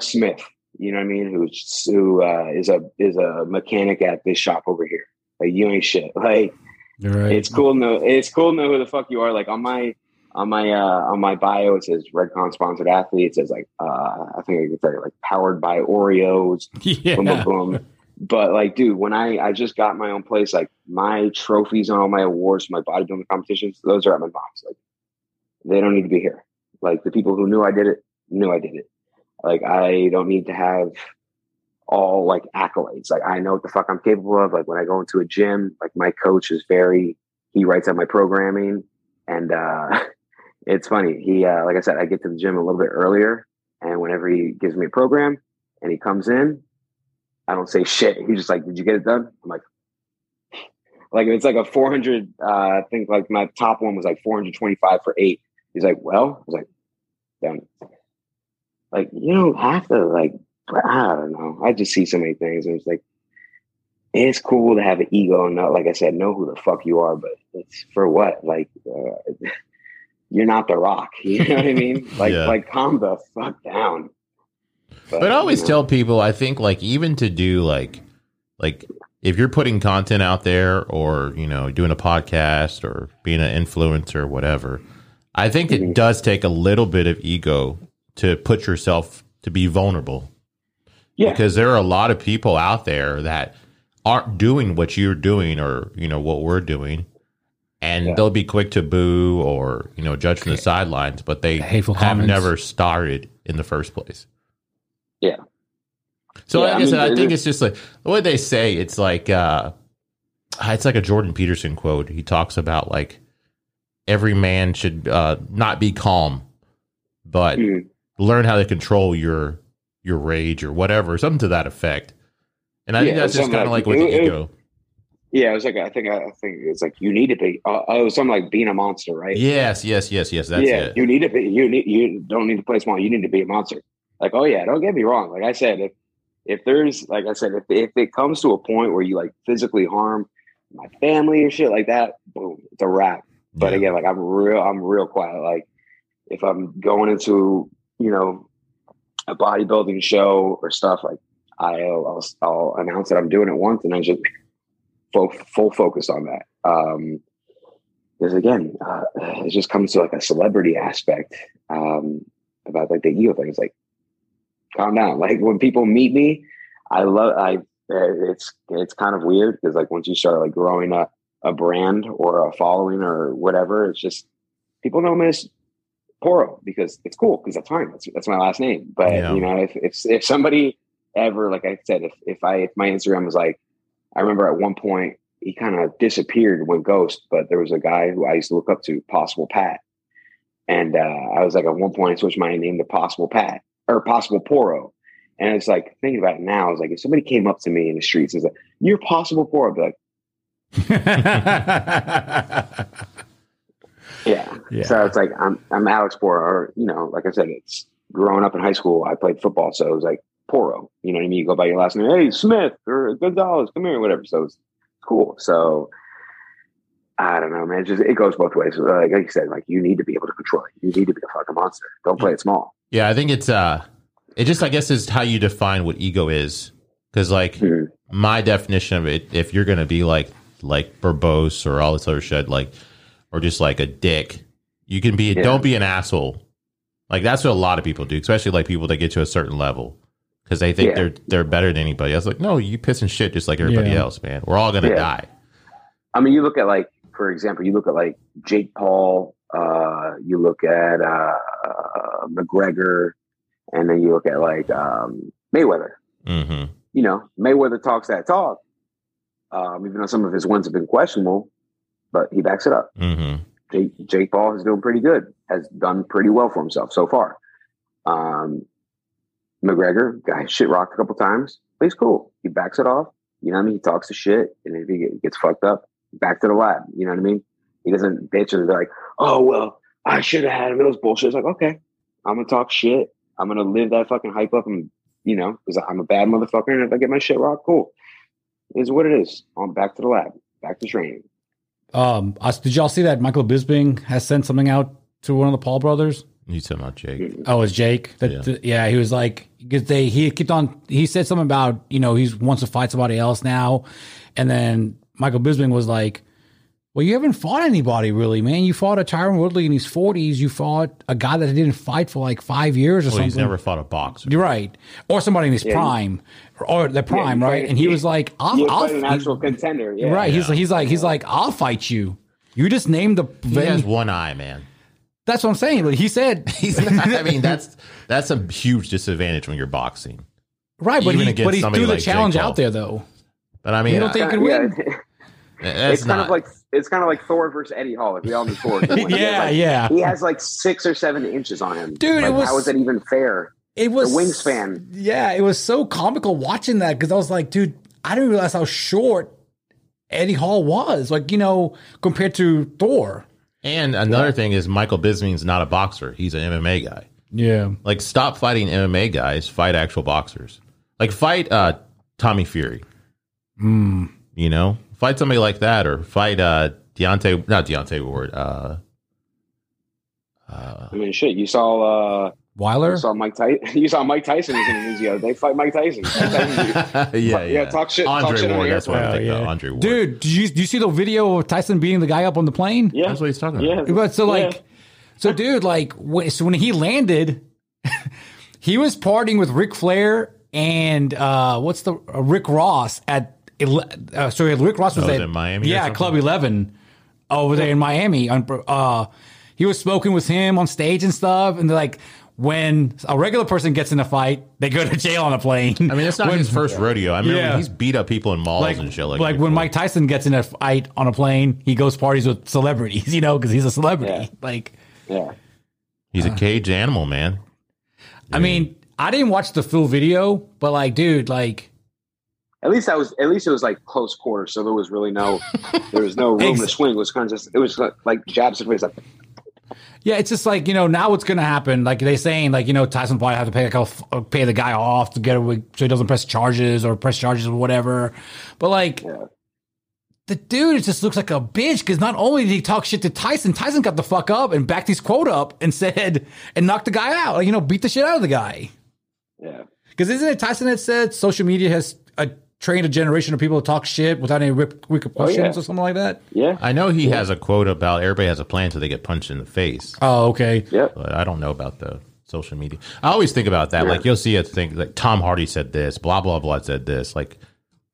Smith. You know what I mean? Who is a mechanic at this shop over here. Like you ain't shit. Like right. It's cool to know who the fuck you are. Like on my bio, it says Redcon sponsored athlete. It says like I think it's like powered by Oreos. Yeah. Boom, boom, boom. But like, dude, when I just got my own place, like my trophies and all my awards, my bodybuilding competitions, those are at my mom's. Like they don't need to be here. Like the people who knew I did it. Like I don't need to have all like accolades. Like I know what the fuck I'm capable of. Like when I go into a gym, like my coach is he writes out my programming, and it's funny. He like I said, I get to the gym a little bit earlier, and whenever he gives me a program and he comes in, I don't say shit. He's just like, "Did you get it done?" I'm like it's like a 400. I think like my top one was like 425 for 8. He's like, "Well," I was like, "Done." Like, you don't have to, like, I don't know. I just see so many things. And it's like, it's cool to have an ego and not, like I said, know who the fuck you are, but it's for what? Like, you're not The Rock. You know what I mean? Like, yeah. Like calm the fuck down. But I always tell people, I think, like, even to do, like, if you're putting content out there or, you know, doing a podcast or being an influencer or whatever, I think it does take a little bit of ego to put yourself to be vulnerable. Yeah. Because there are a lot of people out there that aren't doing what you're doing or, you know, what we're doing. And yeah. They'll be quick to boo or, you know, judge from the sidelines, but they have comments. Never started in the first place. Yeah. So yeah, I mean, I think it's just like what they say. It's like a Jordan Peterson quote. He talks about like every man should not be calm, but learn how to control your rage or whatever, something to that effect. And I think that's just kind of like with the ego. Yeah, it was like, I think it's like, you need to be, it was something like being a monster, right? Yes. That's it. You need to be, you don't need to play small. You need to be a monster. Like, oh yeah, don't get me wrong. Like I said, if it comes to a point where you like physically harm my family or shit like that, boom, it's a wrap. But again, like I'm real quiet. Like, if I'm going into, you know, a bodybuilding show or stuff, like I'll announce that I'm doing it once and I just full focus on that. Because again, it just comes to like a celebrity aspect about like the ego thing. It's like, calm down. Like when people meet me, it's kind of weird because like once you start like growing a brand or a following or whatever, it's just people know me as Porro because it's cool because that's fine. That's my last name. But you know, if somebody ever, like I said, if my Instagram was like, I remember at one point he kind of disappeared, went ghost, but there was a guy who I used to look up to, Possible Pat, and I was like, at one point I switched my name to Possible Pat or Possible Porro, and it's like thinking about it now, it's like if somebody came up to me in the streets and was like, "You're Possible Porro," I'd be like. Yeah. So it's like I'm Alex Porro, or, you know, like I said, it's growing up in high school, I played football, so it was like Porro. You know what I mean? You go by your last name, hey Smith or Gonzalez, come here, whatever. So it's cool. So I don't know, man. It's just it goes both ways. Like you said, like you need to be able to control it. You need to be a fucking monster. Don't play it small. Yeah, I think it's I guess is how you define what ego is. Because like my definition of it, if you're gonna be like verbose or all this other shit, like or just like a dick. You can be, don't be an asshole. Like that's what a lot of people do, especially like people that get to a certain level because they think they're better than anybody else. Like, no, you piss and shit just like everybody else, man. We're all going to die. I mean, you look at like, for example, like Jake Paul, you look at McGregor, and then you look at like Mayweather. Mm-hmm. You know, Mayweather talks that talk, even though some of his ones have been questionable. But he backs it up. Mm-hmm. Jake Paul is doing pretty good, has done pretty well for himself so far. McGregor, guy shit rocked a couple times, but he's cool. He backs it off. You know what I mean? He talks the shit, and if he gets fucked up, back to the lab. You know what I mean? He doesn't bitch and be like, oh, well, I should have had him. It was bullshit. It's like, okay, I'm going to talk shit. I'm going to live that fucking hype up, and, you know, because I'm a bad motherfucker, and if I get my shit rocked, cool. It is what it is. I'm back to the lab, back to training. Did y'all see that Michael Bisping has sent something out to one of the Paul brothers? You talking about Jake? Oh, it's Jake. Yeah, he was like, because he kept on. He said something about, you know, he wants to fight somebody else now, and then Michael Bisping was like, "Well, you haven't fought anybody really, man. You fought a Tyron Woodley in his 40s. You fought a guy that didn't fight for like 5 years or something. He's never fought a boxer, you're right? Or somebody in his prime." Or the prime, right? And he was like, "I'll fight an actual contender, yeah. Right?" Yeah. He's like, "I'll fight you." You just named the. He has one eye, man. That's what I'm saying. But he said, "He's." Not, I mean, that's a huge disadvantage when you're boxing, right? But he threw the challenge out there, though. But I mean, you don't think he could win? It's kind of like Thor versus Eddie Hall. If we all knew Thor, he has like 6 or 7 inches on him, dude. Like, how is that even fair? It was the wingspan. Yeah, it was so comical watching that, because I was like, dude, I didn't realize how short Eddie Hall was, like, you know, compared to Thor. And another thing is, Michael Bisping's not a boxer. He's an MMA guy. Yeah. Like, stop fighting MMA guys. Fight actual boxers. Like, fight Tommy Fury. Mm. You know? Fight somebody like that, or fight Deontay Ward. I mean, shit, you saw... Weiler? You saw Mike Tyson was in the news the other day. Fight Mike Tyson. Talk shit. Andre Ward. That's what I think about Andre Ward. Dude, do you see the video of Tyson beating the guy up on the plane? Yeah, that's what he's talking about. But when he landed, he was partying with Rick Flair and Rick Ross at. Rick Ross was in Miami. Yeah, Club 11 over there in Miami. He was smoking with him on stage and stuff, and they're like. When a regular person gets in a fight, they go to jail on a plane. I mean, it's not his first rodeo. I mean, he's beat up people in malls and shit like that. Like when Mike Tyson gets in a fight on a plane, he goes parties with celebrities, you know, because he's a celebrity. Yeah. Like, yeah, he's a caged animal, man. I mean, I didn't watch the full video, but like, dude, like. At least it was like close quarters, so there was no room to swing. It was like jabs and ways up. Yeah, it's just like, you know, now what's going to happen? Like they're saying, like, you know, Tyson probably have to pay the guy off to get away so he doesn't press charges or whatever. But like, the dude just looks like a bitch, because not only did he talk shit to Tyson, Tyson got the fuck up and backed his quote up and said, and knocked the guy out, like, you know, beat the shit out of the guy. Yeah. Because isn't it Tyson that said social media has trained a generation of people to talk shit without any repercussions or something like that? Yeah. I know he has a quote about everybody has a plan until they get punched in the face. Oh, okay. Yeah. But I don't know about the social media. I always think about that. Yeah. Like, you'll see a thing, like, Tom Hardy said this, blah, blah, blah said this. Like,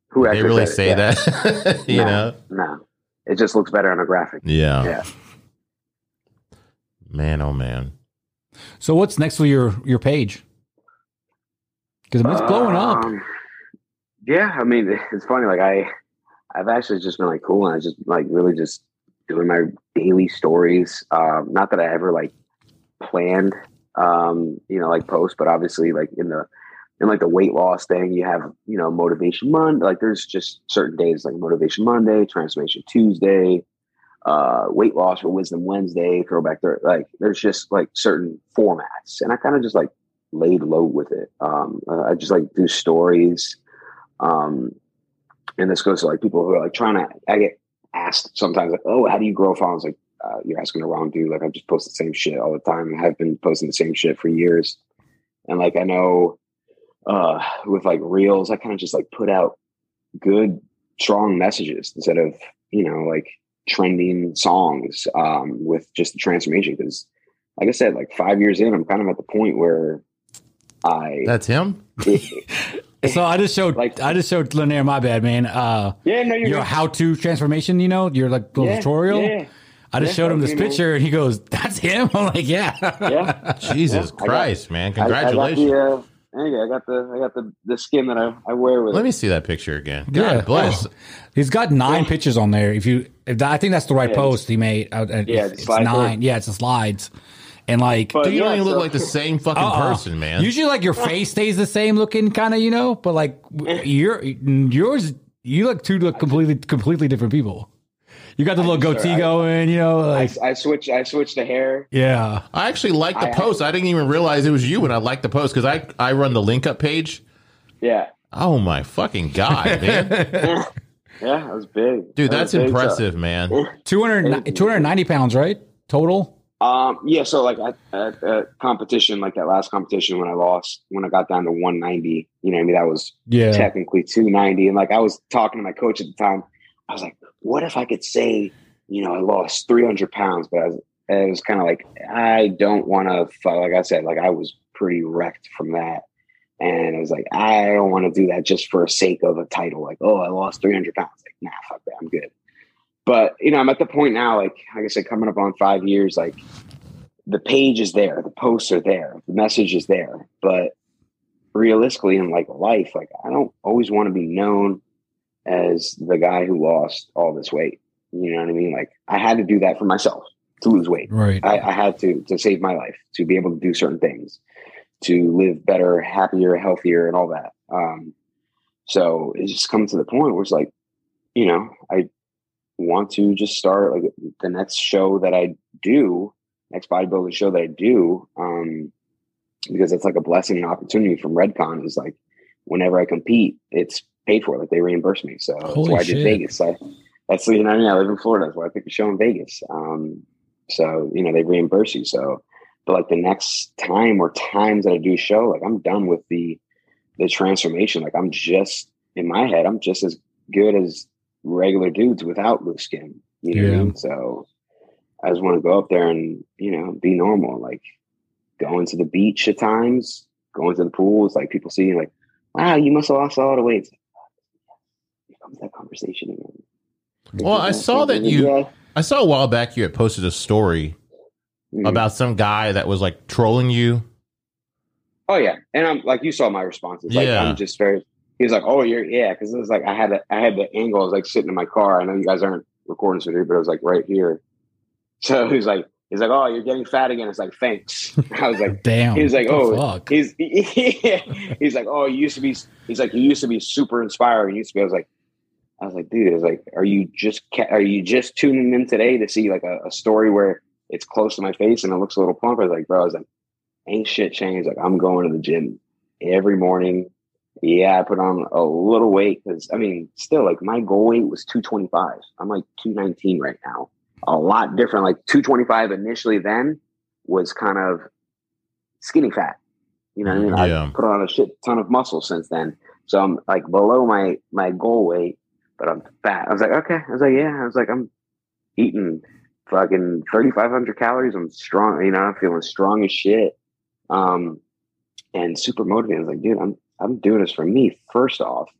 who actually they really say that? No. It just looks better on a graphic. Yeah. Man, oh, man. So what's next for your page? Because it's blowing up. Yeah, I mean, it's funny. Like I've actually just been like cool, and I just like really just doing my daily stories. Not that I ever like planned, you know, like posts, but obviously like in the weight loss thing, you have, you know, Motivation Monday. Like there's just certain days like Motivation Monday, Transformation Tuesday, Weight Loss for Wisdom Wednesday, Throwback Thursday. Like there's just like certain formats, and I kind of just like laid low with it. I just like do stories. And this goes to like people who are like trying to, I get asked sometimes like, oh, how do you grow followers? Like, you're asking the wrong dude. Like I just post the same shit all the time, and have been posting the same shit for years. And like, I know, with like reels, I kind of just like put out good, strong messages instead of, you know, like trending songs, with just the transformation. Cause like I said, like 5 years in, I'm kind of at the point where that's him. So I just showed Lanier, my bad, man. Your how-to transformation, you know, your like little tutorial. Yeah. I just showed him this picture, and he goes, "That's him." I'm like, "Yeah." Jesus Christ, man! Congratulations. I got the skin that I wear with. Let me see that picture again. God bless. Oh. He's got 9 pictures on there. If I think that's the right post he made. It's 9. Yeah, it's the slides. And like, dude, you don't even look like the same fucking person, man. Usually, like your face stays the same looking, kind of, you know. But like, yours You look completely different people. You got the little goatee going, you know. Like, I switched the hair. Yeah, I actually like the post. I didn't even realize it was you when I liked the post because I run the link up page. Yeah. Oh my fucking god, man. Yeah, that was big, dude. That's big, impressive, man. 290 pounds, right? Total. Yeah. So like at competition, like that last competition when I lost, when I got down to 190, you know what I mean? That was technically 290. And like, I was talking to my coach at the time. I was like, what if I could say, you know, I lost 300 pounds, but it was kind of like, I don't want to, like I said, like I was pretty wrecked from that. And I was like, I don't want to do that just for the sake of a title. Like, oh, I lost 300 pounds. Like, nah, fuck that. I'm good. But, you know, I'm at the point now, like I said, coming up on 5 years, like the page is there, the posts are there, the message is there. But realistically in like life, like I don't always want to be known as the guy who lost all this weight. You know what I mean? Like I had to do that for myself to lose weight. Right. I had to save my life, to be able to do certain things, to live better, happier, healthier, and all that. So it's just come to the point where it's like, you know, I want to just start like the next show that I do, next bodybuilding show that I do, because it's like a blessing and opportunity from Redcon. Is like whenever I compete, it's paid for. Like they reimburse me. So that's why I did Vegas. Like that's, you know, I mean, I live in Florida. That's why I picked a show in Vegas. So, you know, they reimburse you. So, but like the next time or times that I do show, like I'm done with the transformation. Like I'm just, in my head, I'm just as good as regular dudes without loose skin. You know what I mean? So I just want to go up there and, you know, be normal. Like going to the beach at times, going to the pools, like people see you like, wow, you must have lost all the weight. Here comes that conversation again. Well, I saw that I saw a while back you had posted a story about some guy that was like trolling you. Oh yeah. And I'm like, you saw my responses. Like I'm just very, he was like, oh, you're, yeah. Cause it was like, I had the angle. I was like sitting in my car. I know you guys aren't recording this video, but it was like right here. So he's like, oh, you're getting fat again. It's like, thanks. I was like, damn. He was like, oh, he's like, oh, you used to be super inspiring. I was like, dude, I was like, are you just tuning in today to see like a story where it's close to my face and it looks a little plump? I was like, bro, ain't shit changed. Like I'm going to the gym every morning. Yeah. I put on a little weight. Cause I mean, still like my goal weight was 225. I'm like 219 right now. A lot different. Like 225 initially then was kind of skinny fat. You know what I mean? Yeah. I put on a shit ton of muscle since then. So I'm like below my goal weight, but I'm fat. I was like, okay. I was like, yeah. I was like, I'm eating fucking 3,500 calories. I'm strong, you know, I'm feeling strong as shit. And super motivated. I was like, dude, I'm doing this for me first off,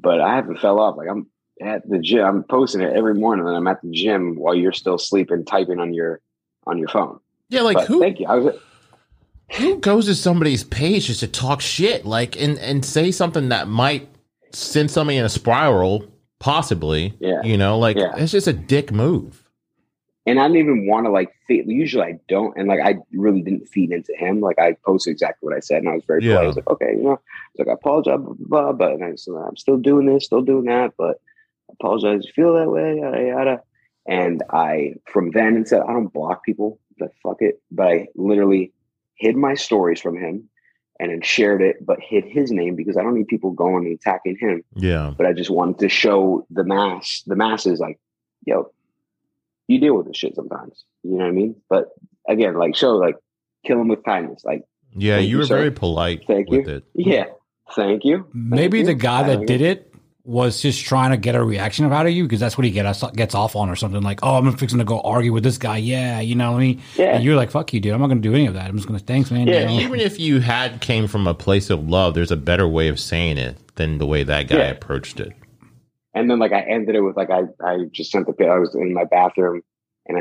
but I haven't fell off. Like I'm at the gym, I'm posting it every morning and I'm at the gym while you're still sleeping, typing on your phone. Yeah. Like thank you. Who goes to somebody's page just to talk shit, like, and say something that might send somebody in a spiral possibly, you know, like it's just a dick move. And I didn't even want to like feed. Usually I don't. And like, I really didn't feed into him. Like I posted exactly what I said. And I was very polite. I was like, okay, you know, I was like, I apologize, blah, blah, blah. And I said, I'm still doing this, still doing that, but I apologize if you feel that way, yada, yada. And I, from then and said, I don't block people, but fuck it. But I literally hid my stories from him and then shared it, but hid his name because I don't need people going and attacking him. Yeah. But I just wanted to show the masses like, yo, you deal with this shit sometimes, you know what I mean? But again, like show, like kill them with kindness. Like, yeah, you were very polite. Thank you. It. Yeah. Thank you. Maybe the guy that did it was just trying to get a reaction out of you. Cause that's what he gets off on or something like, oh, I'm fixing to go argue with this guy. Yeah. You know what I mean? Yeah. And you're like, fuck you, dude. I'm not going to do any of that. I'm just going to thanks, man. Yeah. You know? Even if you came from a place of love, there's a better way of saying it than the way that guy approached it. And then like I ended it with like I just sent I was in my bathroom and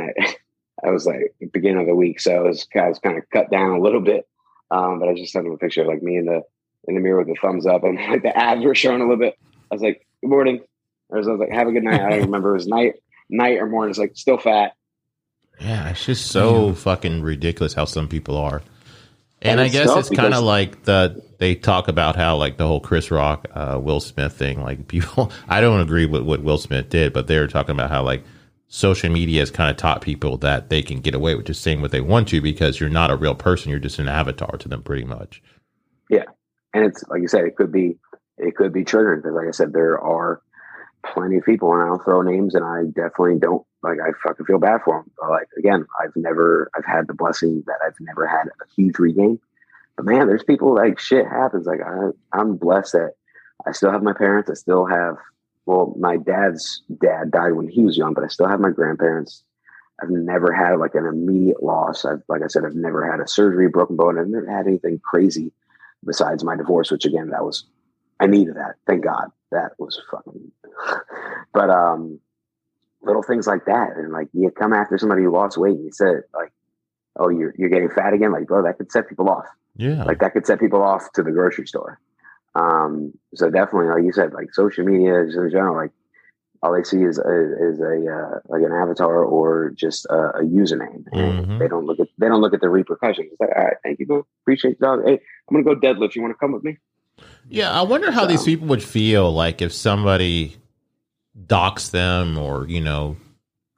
I was like at the beginning of the week, so I was kind of cut down a little bit, but I just sent him a picture of like me in the mirror with the thumbs up and like the abs were showing a little bit. I was like, good morning. I was like, have a good night. I don't remember, it was night or morning. It's like still fat. Yeah, it's just so fucking ridiculous how some people are. And I guess it's kind of like they talk about how like the whole Chris Rock, Will Smith thing, like people, I don't agree with what Will Smith did, but they're talking about how like social media has kind of taught people that they can get away with just saying what they want to because you're not a real person. You're just an avatar to them pretty much. Yeah. And it's like you said, it could be triggered because like I said, there are plenty of people and I don't throw names and I definitely don't like, I fucking feel bad for them. But like, again, I've had the blessing that I've never had a huge regain, but man, there's people like shit happens. Like I'm blessed that I still have my parents. I still have, well, my dad's dad died when he was young, but I still have my grandparents. I've never had like an immediate loss. Like I said, I've never had a surgery, broken bone. I've never had anything crazy besides my divorce, which again, I needed that. Thank God. That was fucking, but, little things like that. And like, you come after somebody who lost weight and you said like, oh, you're getting fat again. Like, bro, that could set people off. Yeah. Like that could set people off to the grocery store. So definitely, like you said, like social media just in general, like all they see is a like an avatar or just a username. And mm-hmm. They don't look at the repercussions. It's like, all right, thank you, bro. Appreciate the dog. Hey, I'm going to go deadlift. You want to come with me? Yeah, I wonder how these people would feel like if somebody docs them or, you know,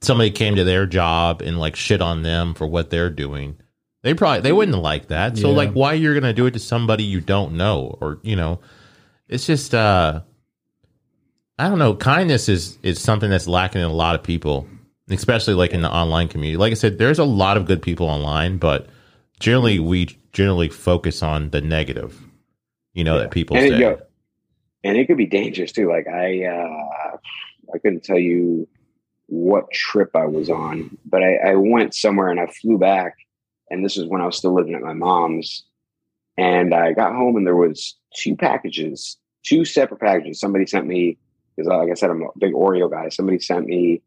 somebody came to their job and like shit on them for what they're doing. They wouldn't like that. So yeah. Like why you're going to do it to somebody you don't know or, you know, it's just, I don't know. Kindness is something that's lacking in a lot of people, especially like in the online community. Like I said, there's a lot of good people online, but we generally focus on the negative. You know, yeah. That people and say. And it could be dangerous too. Like I couldn't tell you what trip I was on, but I went somewhere and I flew back. And this is when I was still living at my mom's. And I got home and there was two separate packages. Somebody sent me, because like I said, I'm a big Oreo guy. Somebody sent me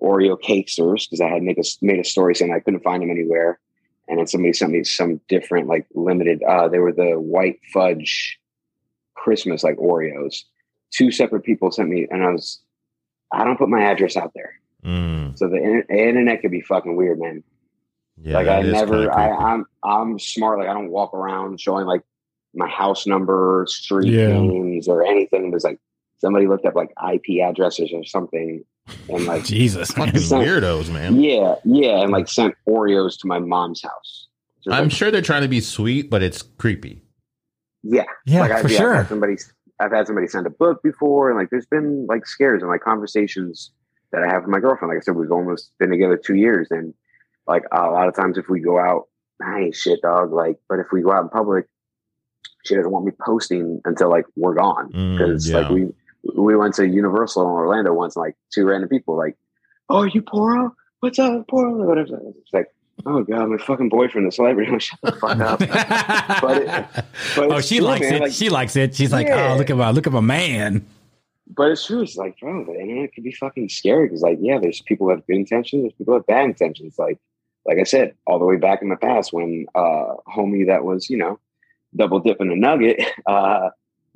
Oreo cakes first because I had made a story saying I couldn't find them anywhere. And then somebody sent me some different, like limited, they were the white fudge Christmas, like Oreos. Two separate people sent me, and I don't put my address out there. Mm. So the internet could be fucking weird, man. Yeah, like I'm smart. Like I don't walk around showing like my house number, street names or anything. There's like somebody looked up like IP addresses or something. And like Jesus, fucking weirdos, man. Yeah, yeah, and like sent Oreos to my mom's house. So I'm sure they're trying to be sweet, but it's creepy. Yeah, yeah, like for sure. I've had somebody send a book before, and like there's been like scares and like conversations that I have with my girlfriend. Like I said, we've almost been together 2 years, and like a lot of times if we go out, I ain't shit, dog. Like, but if we go out in public, she doesn't want me posting until like we're gone because like we went to Universal in Orlando once, and like two random people, like, "Oh, are you Porro? What's up, Porro?" Whatever. It's like, "Oh God, my fucking boyfriend, the celebrity." Like, shut the fuck up. But oh, she true, likes man. It. Like, she likes it. She's like, "Oh, look at my man." But it's true. It's like, bro, the internet could be fucking scary because, like, yeah, there's people who have good intentions, there's people who have bad intentions. Like I said, all the way back in the past when homie that was, you know, double dipping a nugget.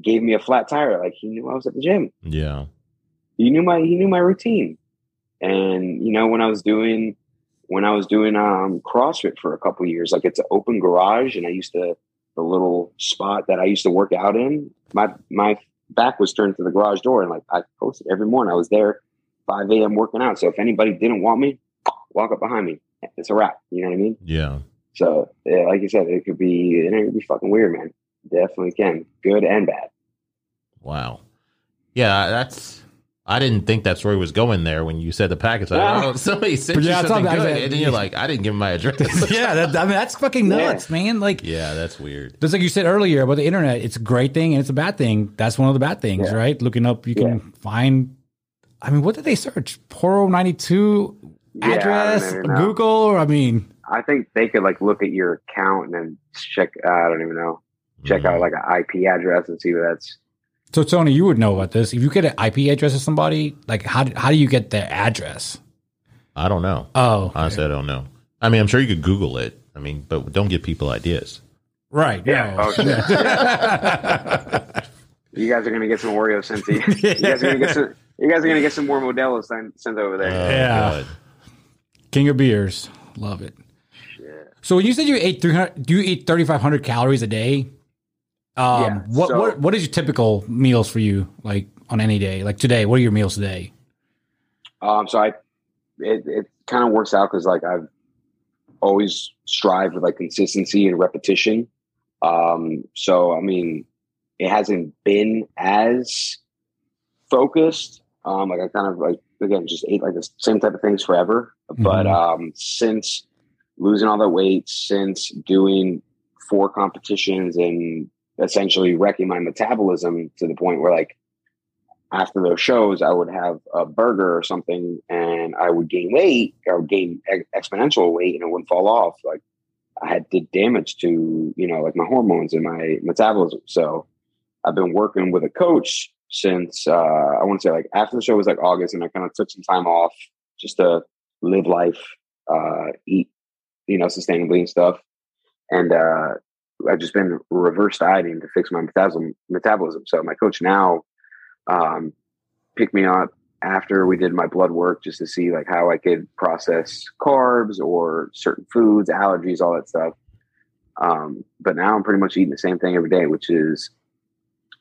Gave me a flat tire. Like he knew I was at the gym. Yeah. He knew my routine. And you know, when I was doing CrossFit for a couple of years, like it's an open garage and the little spot that I used to work out in, my back was turned to the garage door. And like I posted every morning, I was there 5 a.m. working out. So if anybody didn't want me, walk up behind me. It's a wrap. You know what I mean? Yeah. So yeah, like you said, it could be fucking weird, man. Definitely can, good and bad. Wow. Yeah, that's I didn't think that story was going there when you said the package. I don't know, somebody sent you something good and then you're like, I didn't give my address. Yeah, that's fucking nuts, man. Like, yeah, that's weird. Just like you said earlier about the internet, it's a great thing and it's a bad thing. That's one of the bad things, right? Looking up, you can find, I mean, what did they search? Porro 92 address, Google, or I mean. I think they could like look at your account and then check, I don't even know. Check out like an IP address and see what that's. So Tony, you would know about this. If you get an IP address of somebody, like how do you get their address? I don't know. Oh, okay. Honestly, I don't know. I mean, I'm sure you could Google it. I mean, but don't give people ideas. Right. Yeah. No. Okay. Yeah. You guys are gonna get some Oreo sent to you. Yeah. You guys are gonna get some more Modelo's sent over there. Yeah. God. King of beers, love it. Shit. So when you said you ate 300, do you eat 3,500 calories a day? What is your typical meals for you? Like on any day, like today, what are your meals today? So it kind of works out because like I've always strived with like consistency and repetition. So I mean, it hasn't been as focused. Like I kind of like again just ate like the same type of things forever. Mm-hmm. But since losing all that weight, since doing 4 competitions and essentially wrecking my metabolism to the point where like after those shows, I would have a burger or something and I would gain weight, I would gain exponential weight and it wouldn't fall off. Like I had did damage to, you know, like my hormones and my metabolism. So I've been working with a coach since I want to say like after the show was like August, and I kind of took some time off just to live life, eat, you know, sustainably and stuff. And I've just been reverse dieting to fix my metabolism. So my coach now picked me up after we did my blood work just to see like how I could process carbs or certain foods, allergies, all that stuff. But now I'm pretty much eating the same thing every day, which is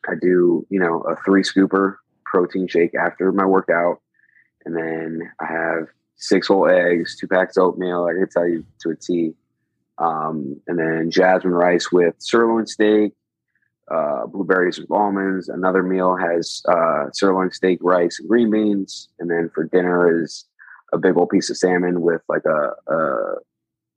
I do, you know, a 3-scooper protein shake after my workout. And then I have 6 whole eggs, 2 packs of oatmeal. I can tell you to a T. And then jasmine rice with sirloin steak, blueberries with almonds. Another meal has sirloin steak, rice, and green beans. And then for dinner is a big old piece of salmon with like a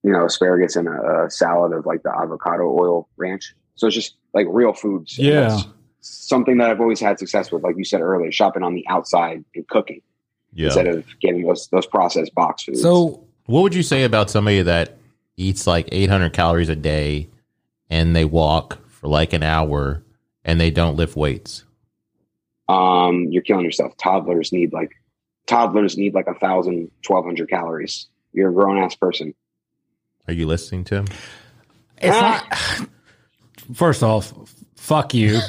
you know, asparagus and a salad of like the avocado oil ranch. So it's just like real foods. Yeah. Something that I've always had success with, like you said earlier, shopping on the outside and cooking instead of getting those processed box foods. So what would you say about somebody that eats like 800 calories a day and they walk for like an hour and they don't lift weights? You're killing yourself. Toddlers need like 1,000, 1,200 calories. You're a grown ass person. Are you listening to him? It's not. First off, fuck you.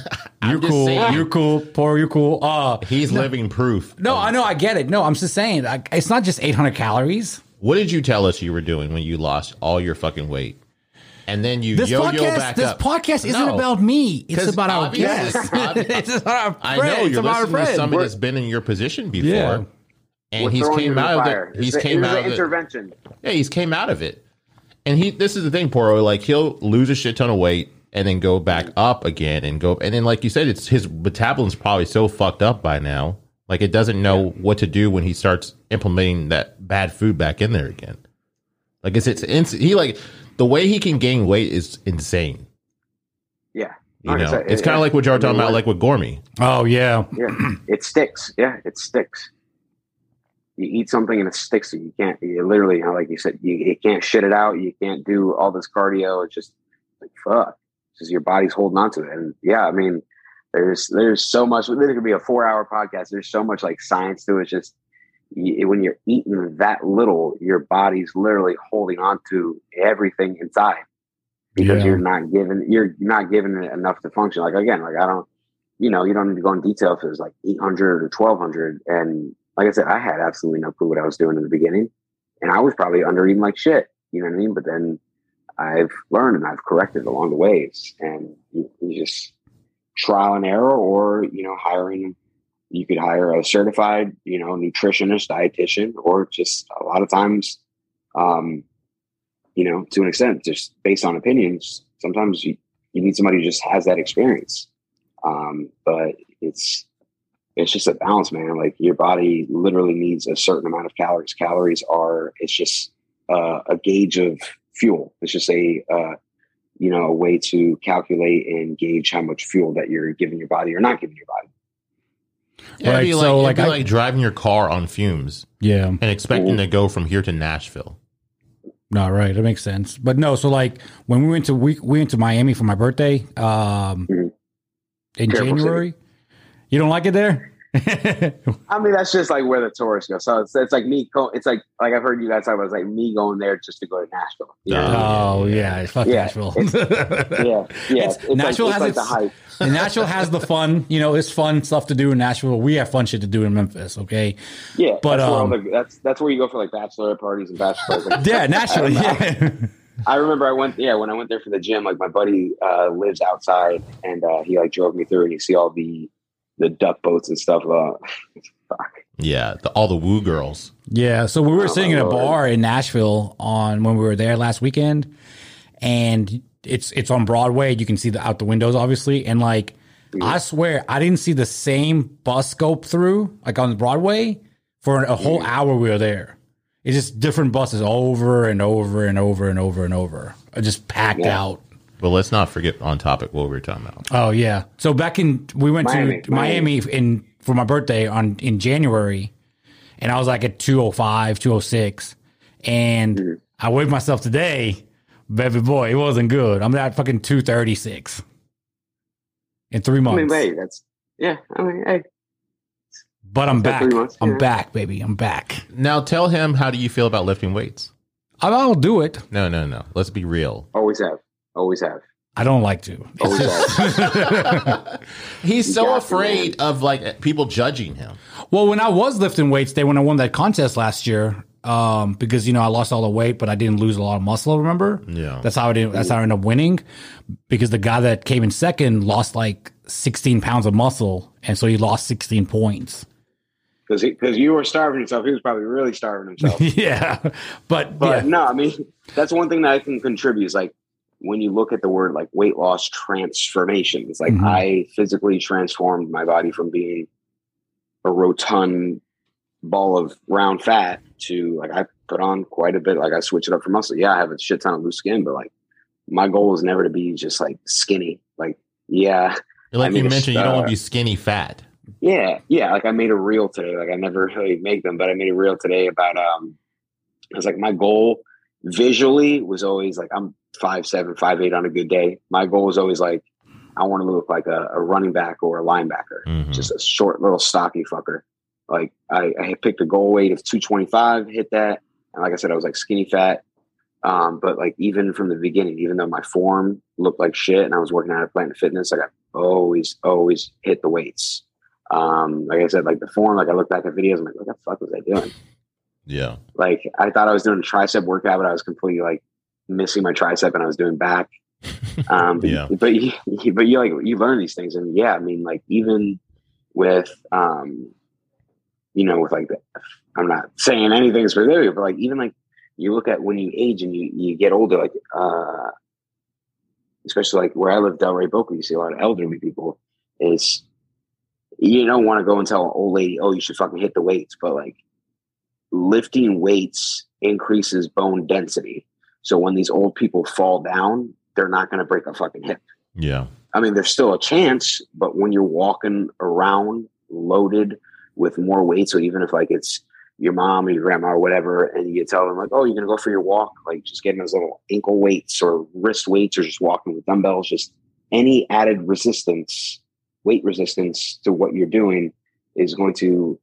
You're cool. Saying. You're cool. Porro, you're cool. He's living proof. No, I know. I get it. No, I'm just saying it's not just 800 calories. What did you tell us you were doing when you lost all your fucking weight? And then you yo-yo back up. This podcast isn't about me. It's about our guests. It's about our friends. I know you're listening to somebody that's been in your position before. Yeah. And he's came out of it. Intervention. Yeah, he's came out of it. And this is the thing, Porro. Like, he'll lose a shit ton of weight and then go back up again and go. And then, like you said, it's his metabolism's probably so fucked up by now. Like, it doesn't know what to do when he starts implementing that bad food back in there again. Like, the way he can gain weight is insane. Yeah. You know, it's kind of like what you were talking about, like with Gourmet. Oh, yeah. Yeah. It sticks. Yeah, it sticks. You eat something and it sticks. And you literally, like you said, you can't shit it out. You can't do all this cardio. It's just like, fuck. It's just your body's holding on to it. And yeah, I mean, There's so much. There could be a 4-hour podcast. There's so much like science to it. It's just when you're eating that little, your body's literally holding on to everything inside because you're not given it enough to function. Like again, like I don't, you know, you don't need to go in detail if it was like 800 or 1,200. And like I said, I had absolutely no clue what I was doing in the beginning, and I was probably under eating like shit. You know what I mean? But then I've learned and I've corrected along the ways, and you just. Trial and error, or you know, you could hire a certified, you know, nutritionist, dietitian, or just a lot of times, you know, to an extent, just based on opinions. Sometimes you need somebody who just has that experience. But it's just a balance, man. Like your body literally needs a certain amount of calories. Calories are a gauge of fuel. It's just a way to calculate and gauge how much fuel that you're giving your body or not giving your body. Yeah, right. It'd be like driving your car on fumes. Yeah. And expecting to go from here to Nashville. Not right. That makes sense. But no, so like when we went to Miami for my birthday, in January. City. You don't like it there? I mean, that's just like where the tourists go. So it's like me. It's like I've heard you guys talk about. It's like me going there just to go to Nashville. Fuck Nashville. Nashville has the hype. Nashville has the fun. You know, it's fun stuff to do in Nashville. We have fun shit to do in Memphis. Okay. Yeah, but that's where you go for like bachelor parties and bachelor parties. Nashville. Yeah. I remember I went, when I went there for the gym, like my buddy lives outside, and he like drove me through, and you see all the duck boats and stuff. Yeah, all the woo girls. Yeah, so we were sitting in a bar in Nashville when we were there last weekend, and it's on Broadway. You can see out the windows, obviously, and like I swear I didn't see the same bus go through like on Broadway for a whole hour we were there. It's just different buses over and over and over and over and over, just packed out. Well, let's not forget on topic what we were talking about. Oh yeah, so back in we went to Miami in for my birthday in January, and I was like at 205, 206, and I weighed myself today, baby boy, it wasn't good. I'm at fucking 236 in 3 months. I mean, wait, that's but I'm back. I'm back, baby. I'm back. Now tell him, how do you feel about lifting weights? I'll do it. No. Let's be real. Always have. I don't like to. He's so afraid of like people judging him. Well, when I was lifting weights, when I won that contest last year, because I lost all the weight, but I didn't lose a lot of muscle. Remember? Yeah. That's how I ended up winning, because the guy that came in second lost like 16 pounds of muscle, and so he lost 16 points. Because you were starving himself. He was probably really starving himself. But no, I mean, that's one thing that I can contribute is like, when you look at the word like weight loss transformation, it's like I physically transformed my body from being a rotund ball of round fat to like I put on quite a bit. Like I switch it up for muscle. Yeah, I have a shit ton of loose skin, but like my goal is never to be just like skinny. Like, like you mentioned, you don't want to be skinny fat. Yeah. Like I made a reel today. Like I never really make them, but I made a reel today about I was like, my goal visually was always like I'm 5'7", 5'8" on a good day. My goal is always like I want to look like a running back or a linebacker, just a short little stocky fucker. Like I picked a goal weight of 225, hit that, and like I said, I was like skinny fat. But like even from the beginning, even though my form looked like shit, and I was working out at Planet Fitness, like I always hit the weights. Like I said, like the form, like I look back at videos, I'm like, what the fuck was I doing? Yeah, like I thought I was doing a tricep workout, but I was completely like missing my tricep, and I was doing back. But you like you learn these things, and I mean, like even with with like the, I'm not saying anything specific, but like even like you look at when you age and you get older, like especially like where I live, Delray Boca, you see a lot of elderly people. Is you don't want to go and tell an old lady, oh, you should fucking hit the weights, but like lifting weights increases bone density. So when these old people fall down, they're not going to break a fucking hip. Yeah. I mean, there's still a chance, but when you're walking around loaded with more weight, so even if like it's your mom or your grandma or whatever, and you tell them like, oh, you're going to go for your walk, like just getting those little ankle weights or wrist weights or just walking with dumbbells, just any added resistance, weight resistance to what you're doing is going to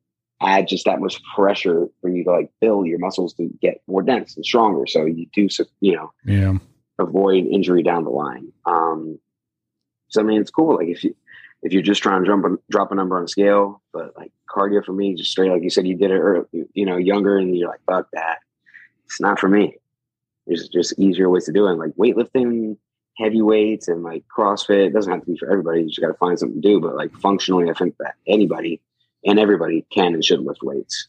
add just that much pressure for you to like build your muscles to get more dense and stronger. So you do, avoid injury down the line. So I mean, it's cool. Like if you're just trying to drop a number on a scale, but like cardio for me, just straight, like you said, you did it early, younger, and you're like, fuck that. It's not for me. There's just easier ways to do it. Like weightlifting, heavy weights, and like CrossFit, it doesn't have to be for everybody. You just got to find something to do. But like functionally, I think that anybody and everybody can and should lift weights.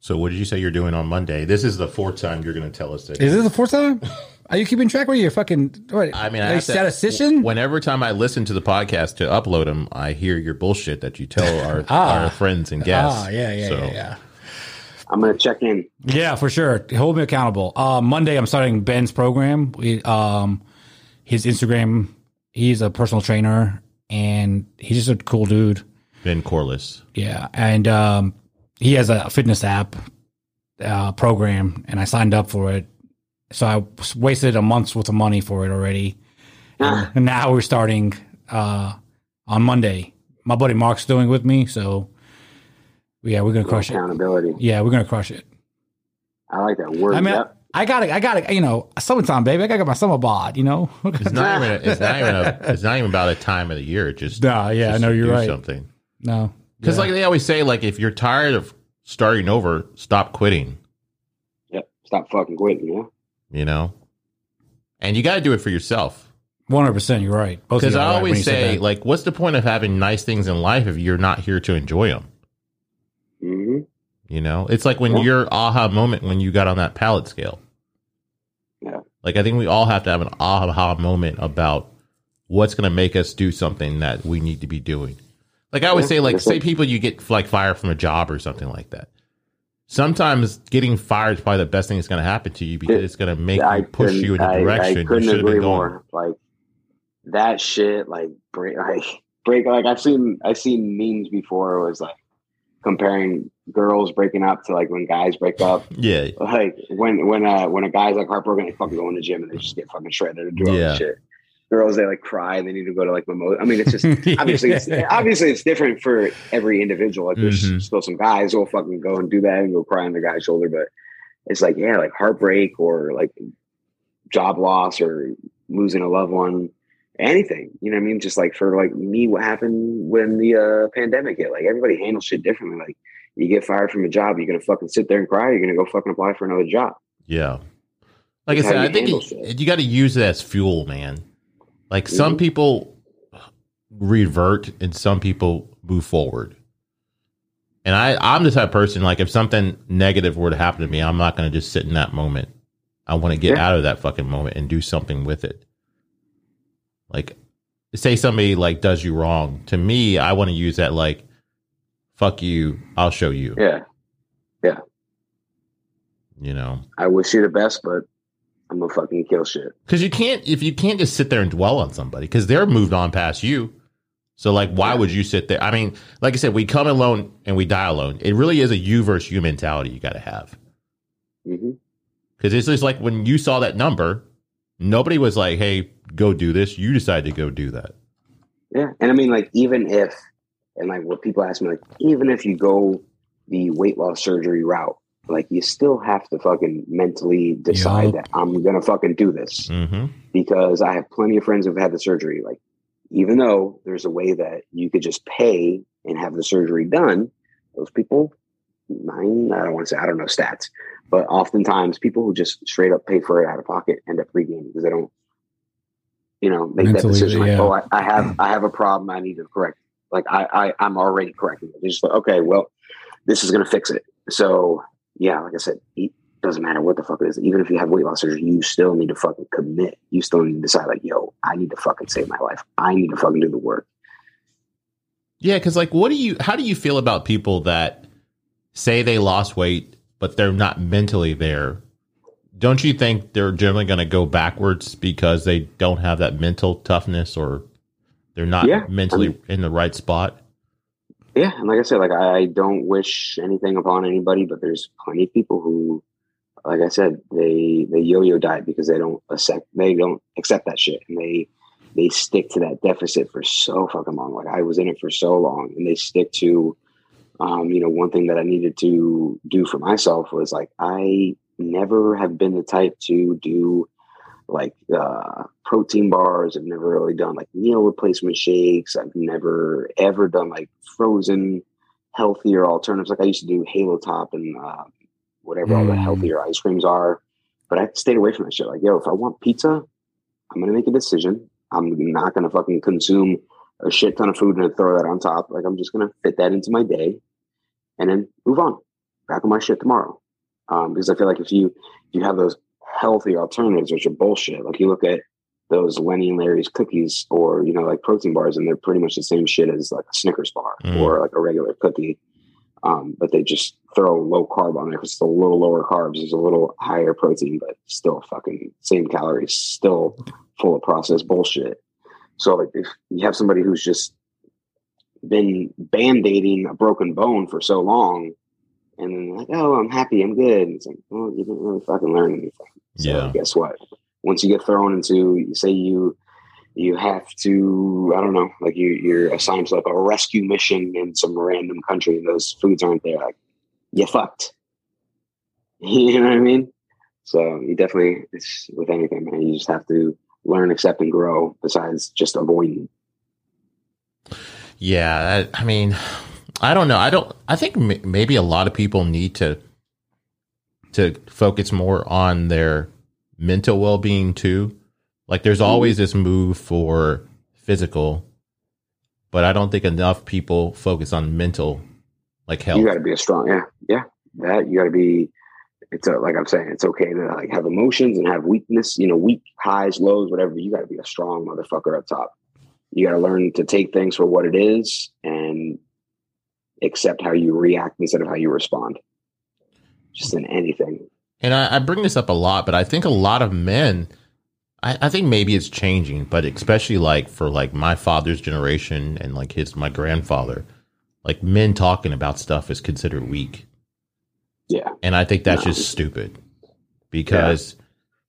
So what did you say you're doing on Monday? This is the fourth time you're going to tell us that. Is this the fourth time? Are you keeping track? Where you're fucking? What, I mean, I statistician. Whenever time I listen to the podcast to upload them, I hear your bullshit that you tell our our friends and guests. Yeah. I'm going to check in. Yeah, for sure. Hold me accountable. Monday, I'm starting Ben's program. His Instagram. He's a personal trainer, and he's just a cool dude. Ben Corliss. Yeah. And he has a fitness app program, and I signed up for it. So I wasted a month's worth of money for it already. And now we're starting on Monday. My buddy Mark's doing it with me. So, yeah, we're going to crush it. Accountability. Yeah, we're going to crush it. I like that word. I mean, yep. I got it. Summertime, baby. I got my summer bod. It's not even about a time of the year. Just you're right. Something. No, because like they always say, like if you're tired of starting over, stop quitting. Yep. stop fucking quitting, you know? You know? And you got to do it for yourself. 100%, you're right. Because I always say, like, what's the point of having nice things in life if you're not here to enjoy them? Mm-hmm. You know? It's like when your aha moment when you got on that pallet scale. Yeah. Like, I think we all have to have an aha moment about what's going to make us do something that we need to be doing. Like, I always say, like, say people you get, like, fired from a job or something like that. Sometimes getting fired is probably the best thing that's going to happen to you because it's going to make you push you in the direction you should have been going. Like, that shit, like, break. Like, I've seen memes before. It was, like, comparing girls breaking up to, like, when guys break up. Yeah. Like, when a guy's, like, heartbroken, they fucking go in the gym and they just get fucking shredded and do all this shit. Girls, they, like, cry and they need to go to, like, mimosa. I mean, it's just obviously it's different for every individual. Like, there's still some guys who'll fucking go and do that and go cry on the guy's shoulder, but it's like, yeah, like, heartbreak or, like, job loss or losing a loved one, anything, you know what I mean? Just, like, for, like, me, what happened when the pandemic hit, like, everybody handles shit differently. Like, you get fired from a job, you're gonna fucking sit there and cry, you're gonna go fucking apply for another job. Yeah, like I said, I think you got to use it as fuel, man. Like, some people revert and some people move forward. And I'm the type of person, like, if something negative were to happen to me, I'm not going to just sit in that moment. I want to get out of that fucking moment and do something with it. Like, say somebody, like, does you wrong. To me, I want to use that, like, fuck you, I'll show you. Yeah. Yeah. You know? I wish you the best, but I'm gonna fucking kill shit. Because you can't just sit there and dwell on somebody because they're moved on past you. So, like, why would you sit there? I mean, like I said, we come alone and we die alone. It really is a you versus you mentality you got to have. Because it's just like when you saw that number, nobody was like, hey, go do this. You decided to go do that. Yeah. And I mean, like, even if, and like what people ask me, like, even if you go the weight loss surgery route, like, you still have to fucking mentally decide that I'm going to fucking do this because I have plenty of friends who've had the surgery. Like, even though there's a way that you could just pay and have the surgery done, those people, I don't want to say, I don't know stats, but oftentimes people who just straight up pay for it out of pocket end up regaining because they don't, you know, make mentally, that decision. Like, oh, I have a problem. I need to correct it. Like, I'm already correcting it. They're just like, okay, well, this is going to fix it. So, yeah, like I said, it doesn't matter what the fuck it is. Even if you have weight loss surgery, you still need to fucking commit. You still need to decide, like, yo, I need to fucking save my life. I need to fucking do the work. Yeah, because, like, how do you feel about people that say they lost weight, but they're not mentally there? Don't you think they're generally going to go backwards because they don't have that mental toughness or they're not mentally in the right spot? Yeah, and like I said, like, I don't wish anything upon anybody, but there's plenty of people who, like I said, they yo-yo diet because they don't accept that shit, and they stick to that deficit for so fucking long. Like, I was in it for so long, and they stick to, you know, one thing that I needed to do for myself was, like, I never have been the type to do, like, protein bars. I've never really done, like, meal replacement shakes. I've never ever done, like, frozen healthier alternatives. Like, I used to do Halo Top and whatever all the healthier ice creams are, but I stayed away from that shit. Like, yo, if I want pizza, I'm gonna make a decision. I'm not gonna fucking consume a shit ton of food and throw that on top. Like, I'm just gonna fit that into my day and then move on back on my shit tomorrow, because I feel like if you have those healthy alternatives, which are bullshit. Like, you look at those Lenny and Larry's cookies or, you know, like, protein bars, and they're pretty much the same shit as, like, a Snickers bar or, like, a regular cookie. But they just throw low carb on there because it's a little lower carbs, it's a little higher protein, but still fucking same calories, still full of processed bullshit. So, like, if you have somebody who's just been band-aiding a broken bone for so long, and then, like, oh, I'm happy, I'm good. And it's like, well, you didn't really fucking learn anything. So guess what? Once you get thrown into, say you have to, I don't know, like, you're assigned to, like, a rescue mission in some random country and those foods aren't there, like, you're fucked. You know what I mean? So you definitely, it's with anything, man, you just have to learn, accept, and grow besides just avoiding. Yeah, I mean, I don't know. I think maybe a lot of people need to to focus more on their mental well-being too. Like there's always this move for physical, but I don't think enough people focus on mental, like health. You got to be a strong, you got to be. It's a, like I'm saying, it's okay to like have emotions and have weakness, you know, weak highs, lows, whatever. You got to be a strong motherfucker up top. You got to learn to take things for what it is and accept how you react instead of how you respond. Just in anything. And I bring this up a lot, but I think a lot of men, I think maybe it's changing, but especially like for like my father's generation and like my grandfather, like men talking about stuff is considered weak. Yeah. And I think that's just stupid because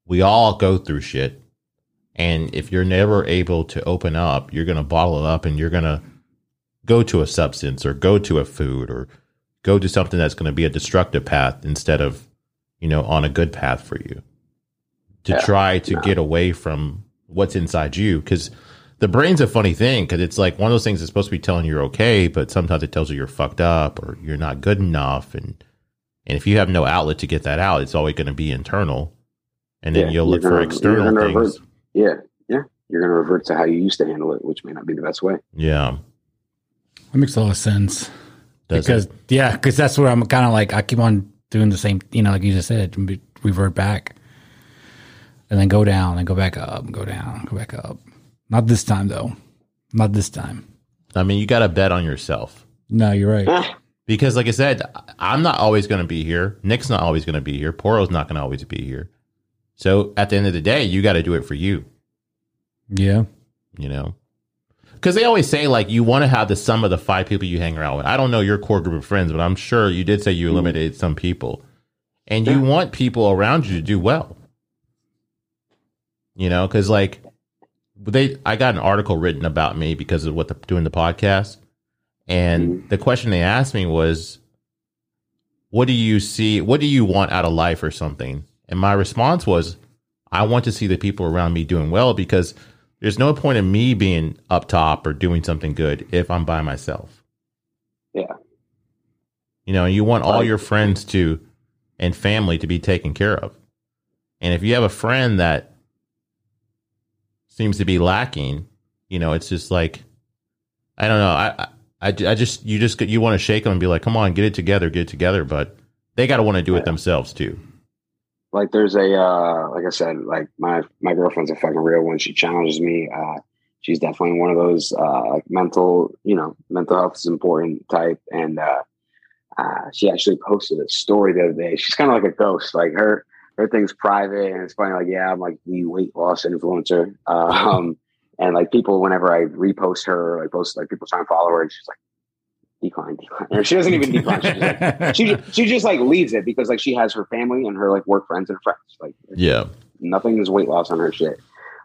we all go through shit. And if you're never able to open up, you're going to bottle it up and you're going to go to a substance or go to a food or go to something that's going to be a destructive path instead of, you know, on a good path for you to try to get away from what's inside you. Because the brain's a funny thing because it's like one of those things that's supposed to be telling you're okay, but sometimes it tells you you're fucked up or you're not good enough. And if you have no outlet to get that out, it's always going to be internal. And then you'll look for external things. You're going to revert to how you used to handle it, which may not be the best way. Yeah. That makes a lot of sense. Because that's where I'm kind of like, I keep on doing the same, you know, like you just said, revert back and then go down and go back up, go down, go back up. Not this time, though. Not this time. I mean, you got to bet on yourself. No, you're right. Because, like I said, I'm not always going to be here. Nick's not always going to be here. Porro's not going to always be here. So, at the end of the day, you got to do it for you. Yeah. You know? Because they always say, like, you want to have the sum of the five people you hang around with. I don't know your core group of friends, but I'm sure you did say you eliminated some people. And you want people around you to do well. You know? Because, like, I got an article written about me because of doing the podcast. And the question they asked me was, what do you see? What do you want out of life or something? And my response was, I want to see the people around me doing well because there's no point in me being up top or doing something good if I'm by myself. Yeah. You know, you want all your friends and family to be taken care of. And if you have a friend that seems to be lacking, you know, it's just like, I don't know. You want to shake them and be like, come on, get it together. But they got to want to do it themselves too. Like there's like I said, like my girlfriend's a fucking real one. She challenges me. She's definitely one of those, like mental health is important type. And, she actually posted a story the other day. She's kind of like a ghost, like her thing's private. And it's funny. Like, I'm like the weight loss influencer. And like people, whenever I repost her, people try and follow her, and she's like, decline. Or she doesn't even decline. She's like, she just like leaves it because like she has her family and her like work friends and friends. Like nothing is weight loss on her shit.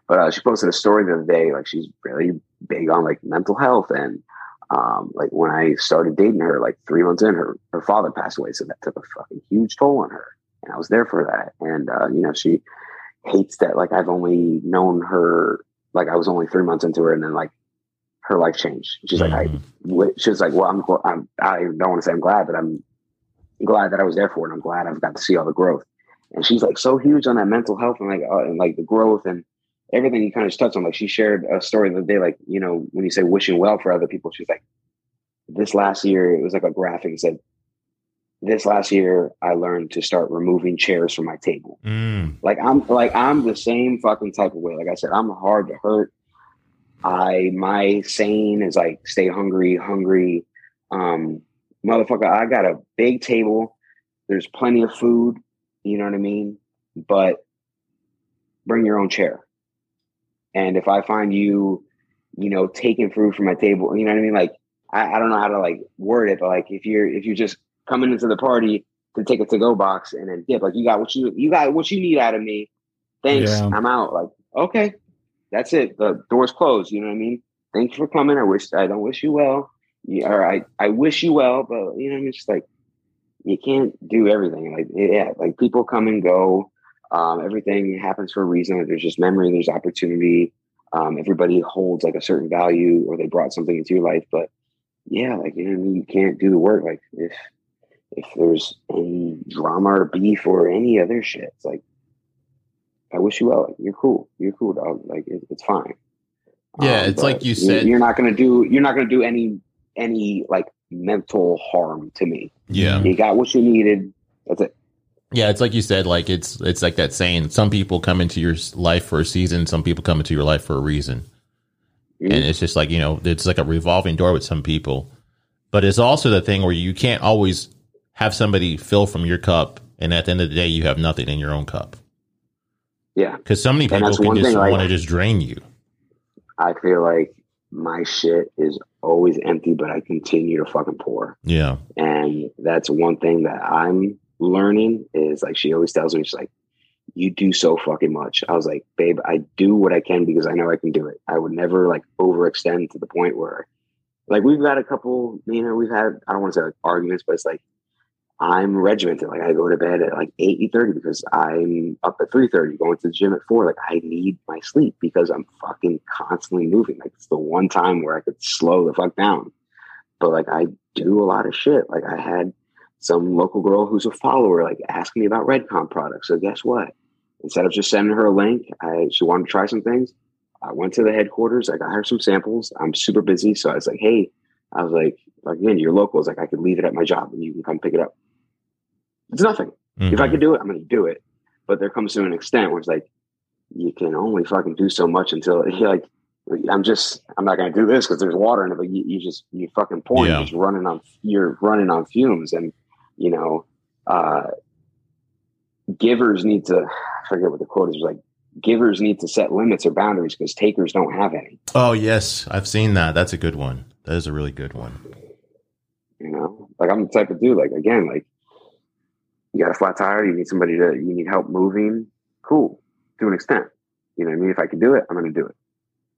But she posted a story the other day. Like she's really big on like mental health and like when I started dating her, like 3 months in, her father passed away, so that took a fucking huge toll on her, and I was there for that. And you know, she hates that like I've only known her. Like I was only 3 months into her, and then like her life changed. She's like, she's like, well, I don't want to say I'm glad, but I'm glad that I was there for it. And I'm glad I've got to see all the growth. And she's like so huge on that mental health and like the growth and everything you kind of just touched on. Like she shared a story the other day, like, you know, when you say wishing well for other people, she's like, this last year, it was like a graphic that said, this last year, I learned to start removing chairs from my table. Like I'm the same fucking type of way. Like I said, I'm hard to hurt. My saying is like, stay hungry. Motherfucker, I got a big table. There's plenty of food. You know what I mean? But bring your own chair. And if I find you, you know, taking food from my table, you know what I mean? Like, I don't know how to like word it, but like if you just coming into the party to take a to-go box and then dip. Like you got what you need out of me. Thanks. Yeah. I'm out. Like, okay, that's it. The door's closed. You know what I mean? Thanks for coming. I don't wish you well. Yeah, or I wish you well, but you know what I mean? Just like you can't do everything. Like like people come and go. Everything happens for a reason. There's just memory, there's opportunity. Everybody holds like a certain value or they brought something into your life. But yeah, like you know what I mean, you can't do the work. Like if if there's any drama or beef or any other shit, it's like, I wish you well. Like, you're cool, dog. Like it's fine. Yeah, it's like you said, you're not gonna do any like mental harm to me. Yeah, you got what you needed. That's it. Yeah, it's like you said. Like it's like that saying: some people come into your life for a season, some people come into your life for a reason. Mm-hmm. And it's just like, you know, it's like a revolving door with some people. But it's also the thing where you can't always have somebody fill from your cup, and at the end of the day, you have nothing in your own cup. Yeah, because so many people can just want to just drain you. I feel like my shit is always empty, but I continue to fucking pour. Yeah. And that's one thing that I'm learning is, like, she always tells me, she's like, you do so fucking much. I was like, babe, I do what I can because I know I can do it. I would never like overextend to the point where, like, we've got a couple, you know, we've had, I don't want to say like arguments, but it's like, I'm regimented. Like, I go to bed at like 8:30 because I'm up at 3:30, going to the gym at 4. Like, I need my sleep because I'm fucking constantly moving. Like, it's the one time where I could slow the fuck down. But like, I do a lot of shit. Like, I had some local girl who's a follower, like, ask me about Redcon products. So guess what? Instead of just sending her a link, she wanted to try some things. I went to the headquarters. I got her some samples. I'm super busy. So I was like, hey, I was like, again, you're local. It's like, I could leave it at my job and you can come pick it up. It's nothing. Mm-hmm. If I could do it, I'm going to do it. But there comes to an extent where it's like, you can only fucking do so much until you're like, I'm not going to do this because there's water in it, but you fucking point, yeah. You're running on fumes. And, you know, givers need to, I forget what the quote is, like, givers need to set limits or boundaries because takers don't have any. Oh yes. I've seen that. That's a good one. That is a really good one. You know, like, I'm the type of dude, like, again, like, you got a flat tire, you need help moving. Cool. To an extent. You know what I mean? If I can do it, I'm going to do it.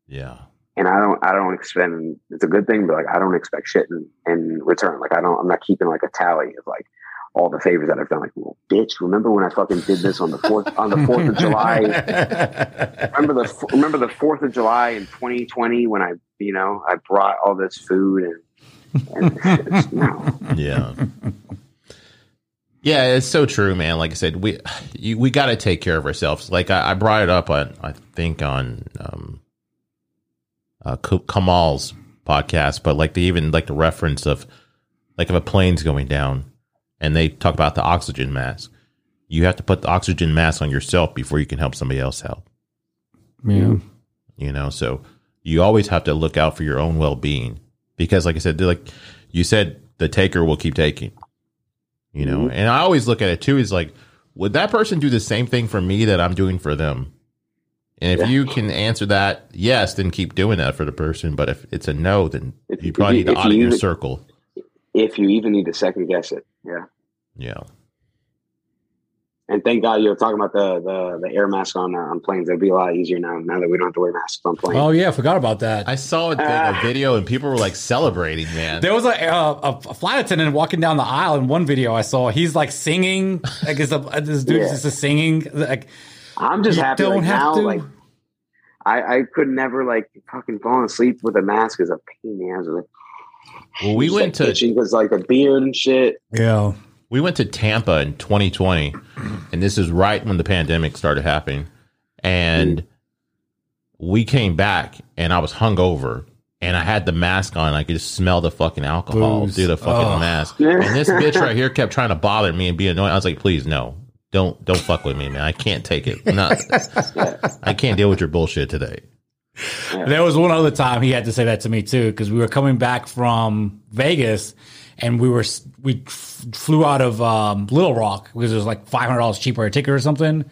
Yeah. And I don't expect, it's a good thing, but like, I don't expect shit in return. Like, I'm not keeping like a tally of like all the favors that I've done. Like, well, bitch, remember when I fucking did this on the 4th of July? Remember the 4th of July in 2020 when I, you know, I brought all this food and no. Yeah. Yeah, it's so true, man. Like I said, we got to take care of ourselves. Like I brought it up, I think on Kamal's podcast, but like the reference of like if a plane's going down and they talk about the oxygen mask, you have to put the oxygen mask on yourself before you can help somebody else out. Yeah, you know, so you always have to look out for your own well-being because, like I said, like you said, the taker will keep taking. You know, mm-hmm. And I always look at it too. Is like, would that person do the same thing for me that I'm doing for them? And if you can answer that yes, then keep doing that for the person. But if it's a no, then you probably need to audit your circle. If you even need to second guess it, yeah, yeah. And thank God you're talking about the air mask on planes. It'd be a lot easier now that we don't have to wear masks on planes. Oh yeah, I forgot about that. I saw a video and people were like celebrating, man. There was a flight attendant walking down the aisle in one video I saw. He's like singing. Like this dude's just singing. Like, I'm just happy don't like, have now. To. Like I could never like fucking falling asleep with a mask is a pain in the ass. Like, well, we went like, to was like a beard and shit. Yeah. We went to Tampa in 2020, and this is right when the pandemic started happening. And we came back, and I was hungover, and I had the mask on. I could just smell the fucking alcohol through the fucking mask. And this bitch right here kept trying to bother me and be annoying. I was like, please, no. Don't fuck with me, man. I can't take it. I can't deal with your bullshit today. Yeah. There was one other time he had to say that to me, too, because we were coming back from Vegas, and we flew out of Little Rock because it was like $500 cheaper a ticket or something.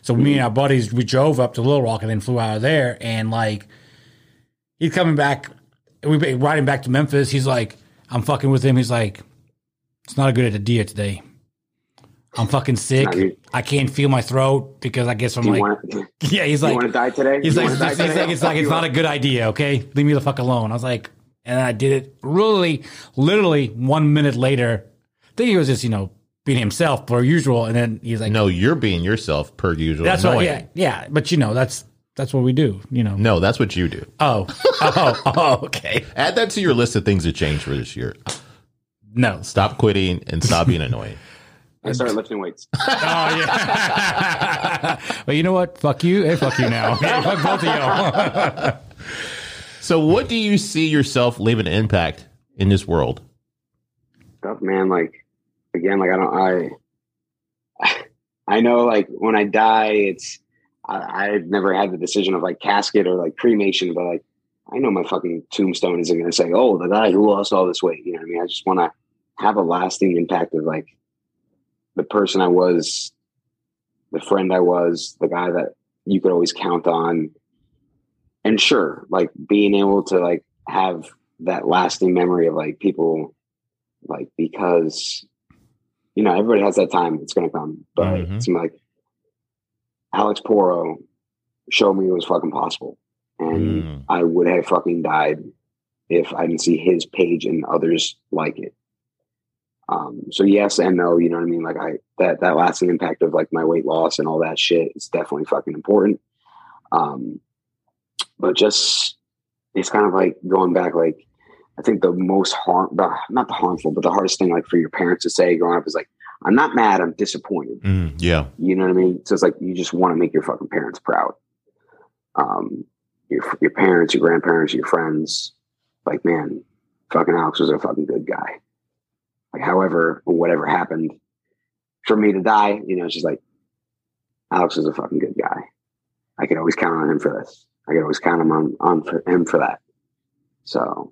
So me and our buddies, we drove up to Little Rock and then flew out of there. And like, he's coming back. We riding back to Memphis. He's like, I'm fucking with him. He's like, it's not a good idea today. I'm fucking sick. I can't feel my throat because I guess I'm like, yeah. He's like, you want to die today? It's not a good idea. Okay, leave me the fuck alone. I was like. And I did it really, literally 1 minute later. I think he was just, you know, being himself per usual. And then he's like, no, you're being yourself per usual. That's annoying. What, yeah. But, you know, that's what we do, you know. No, that's what you do. Oh, okay. Add that to your list of things that changed for this year. No. Stop quitting and stop being annoying. I started lifting weights. Oh, yeah. Well, you know what? Fuck you. Hey, fuck you now. Yeah, fuck both of y'all. So what do you see yourself leaving an impact in this world? Stuff, man. Like, again, like I know, like, when I die, it's, I've never had the decision of like casket or like cremation, but like, I know my fucking tombstone isn't going to say, oh, the guy who lost all this weight. You know what I mean? I just want to have a lasting impact of like the person I was, the friend I was, the guy that you could always count on. And sure, like being able to like have that lasting memory of like people, like, because, you know, everybody has that time. It's going to come. But it's like Alex Porro showed me it was fucking possible. And I would have fucking died if I didn't see his page and others like it. So yes and no, you know what I mean? Like that lasting impact of like my weight loss and all that shit is definitely fucking important. But just, it's kind of like going back, like, I think the most not the hardest thing like for your parents to say growing up is like, I'm not mad, I'm disappointed. Yeah. You know what I mean? So it's like, you just want to make your fucking parents proud. Your parents, your grandparents, your friends, like, man, fucking Alex was a fucking good guy. Like, however, whatever happened for me to die, you know, it's just like, Alex was a fucking good guy. I could always count on him for this. I could always count on him for that. So.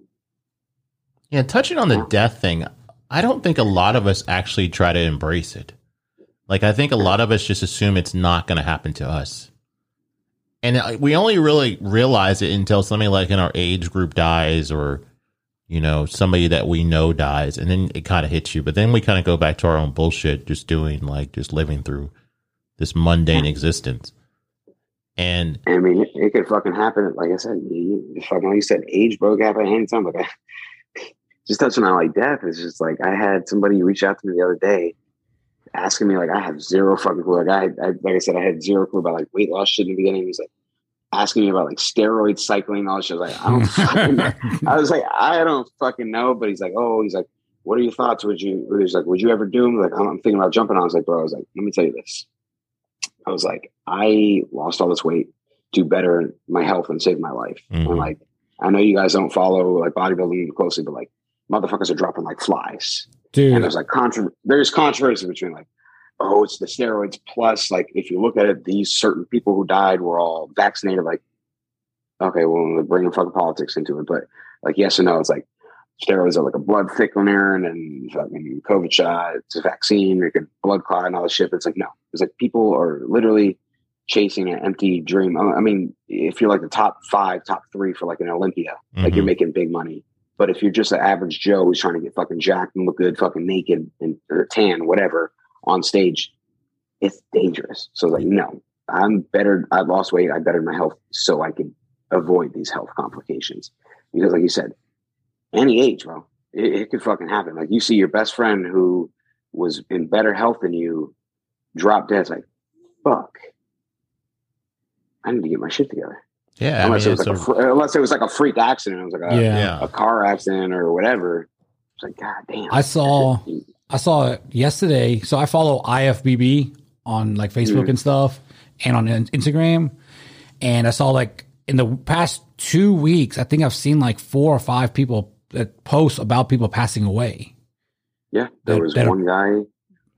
Yeah. Touching on the death thing, I don't think a lot of us actually try to embrace it. Like, I think a lot of us just assume it's not going to happen to us. And we only really realize it until somebody like in our age group dies, or, you know, somebody that we know dies, and then it kind of hits you. But then we kind of go back to our own bullshit, just doing like, just living through this mundane existence. And I mean, it could fucking happen. Like I said, like you said, age broke happen anytime. Like, just touching on like death, it's just like, I had somebody reach out to me the other day, asking me, like, I have zero fucking clue. Like, like I said, I had zero clue about like weight loss shit in the beginning. He was like asking me about like steroid cycling and all that shit. I was like, I don't fucking know. I was like, I don't fucking know. But he's like, oh, he's like, what are your thoughts? Would you ever do them? Like, I'm thinking about jumping on. I was like, bro, I was like, let me tell you this. I was like, I lost all this weight, do better my health and save my life. And like, I know you guys don't follow like bodybuilding closely, but like motherfuckers are dropping like flies. Dude. And there's like there's controversy between like, oh, it's the steroids plus like, if you look at it, these certain people who died were all vaccinated. Like, okay, well, we're bringing fucking politics into it, but like, yes or no, it's like steroids are like a blood thickener, and then fucking COVID shot, it's a vaccine, it could blood clot and all this shit. But it's like, no, it's like people are literally chasing an empty dream. I mean, if you're like the top 3 for like an Olympia, like you're making big money. But if you're just an average Joe who's trying to get fucking jacked and look good, fucking naked and or tan, whatever, on stage, it's dangerous. So like, no, I'm better. I lost weight. I bettered my health so I can avoid these health complications. Because like you said, any age, bro, it could fucking happen. Like, you see your best friend who was in better health than you drop dead. It's like, fuck, I need to get my shit together. Yeah, unless, I mean, unless it was like a freak accident, it was like a car accident or whatever. It's like, god damn. I saw it yesterday. So I follow IFBB on like Facebook and stuff, and on Instagram. And I saw like in the past 2 weeks, I think I've seen like 4 or 5 people that post about people passing away. Yeah, there was one guy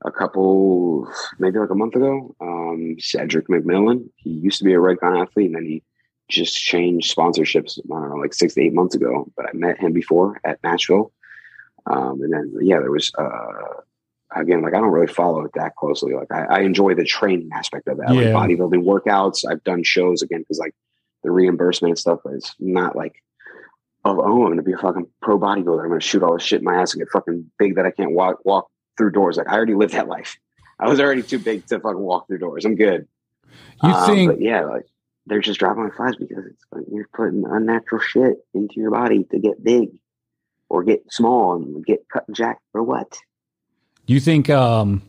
a couple, maybe like a month ago, Cedric McMillan. He used to be a Redcon athlete, and then he just changed sponsorships, I don't know, like 6 to 8 months ago, but I met him before at Nashville. And then, yeah, there was, again, like, I don't really follow it that closely. Like, I enjoy the training aspect of that, like bodybuilding workouts. I've done shows, again, because like the reimbursement and stuff is not like, oh, I'm going to be a fucking pro bodybuilder. I'm going to shoot all this shit in my ass and get fucking big that I can't walk through doors. Like, I already lived that life. I was already too big to fucking walk through doors. I'm good. But yeah, like, they're just dropping like flies because it's like you're putting unnatural shit into your body to get big or get small and get cut and jacked for what? Do you think, what's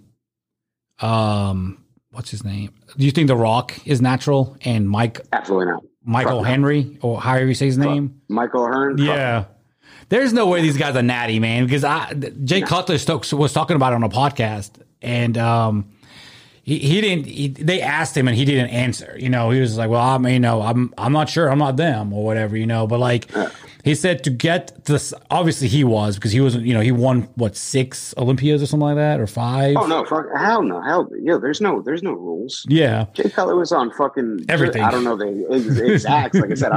his name? Do you think The Rock is natural and Absolutely not. Michael Henry, or however you say his name? Michael Hearn? Yeah. There's no way these guys are natty, man, because Jay Cutler was talking about it on a podcast, and they asked him and he didn't answer. You know, he was like, well, I'm not sure. I'm not them or whatever, you know, but like he said to get this, obviously he was, because he wasn't, you know, he won what, 6 Olympias or something like that, or 5. Oh no. Hell yeah. There's no rules. Yeah. Jay Cutler was on fucking everything. I don't know the exact. Like I said,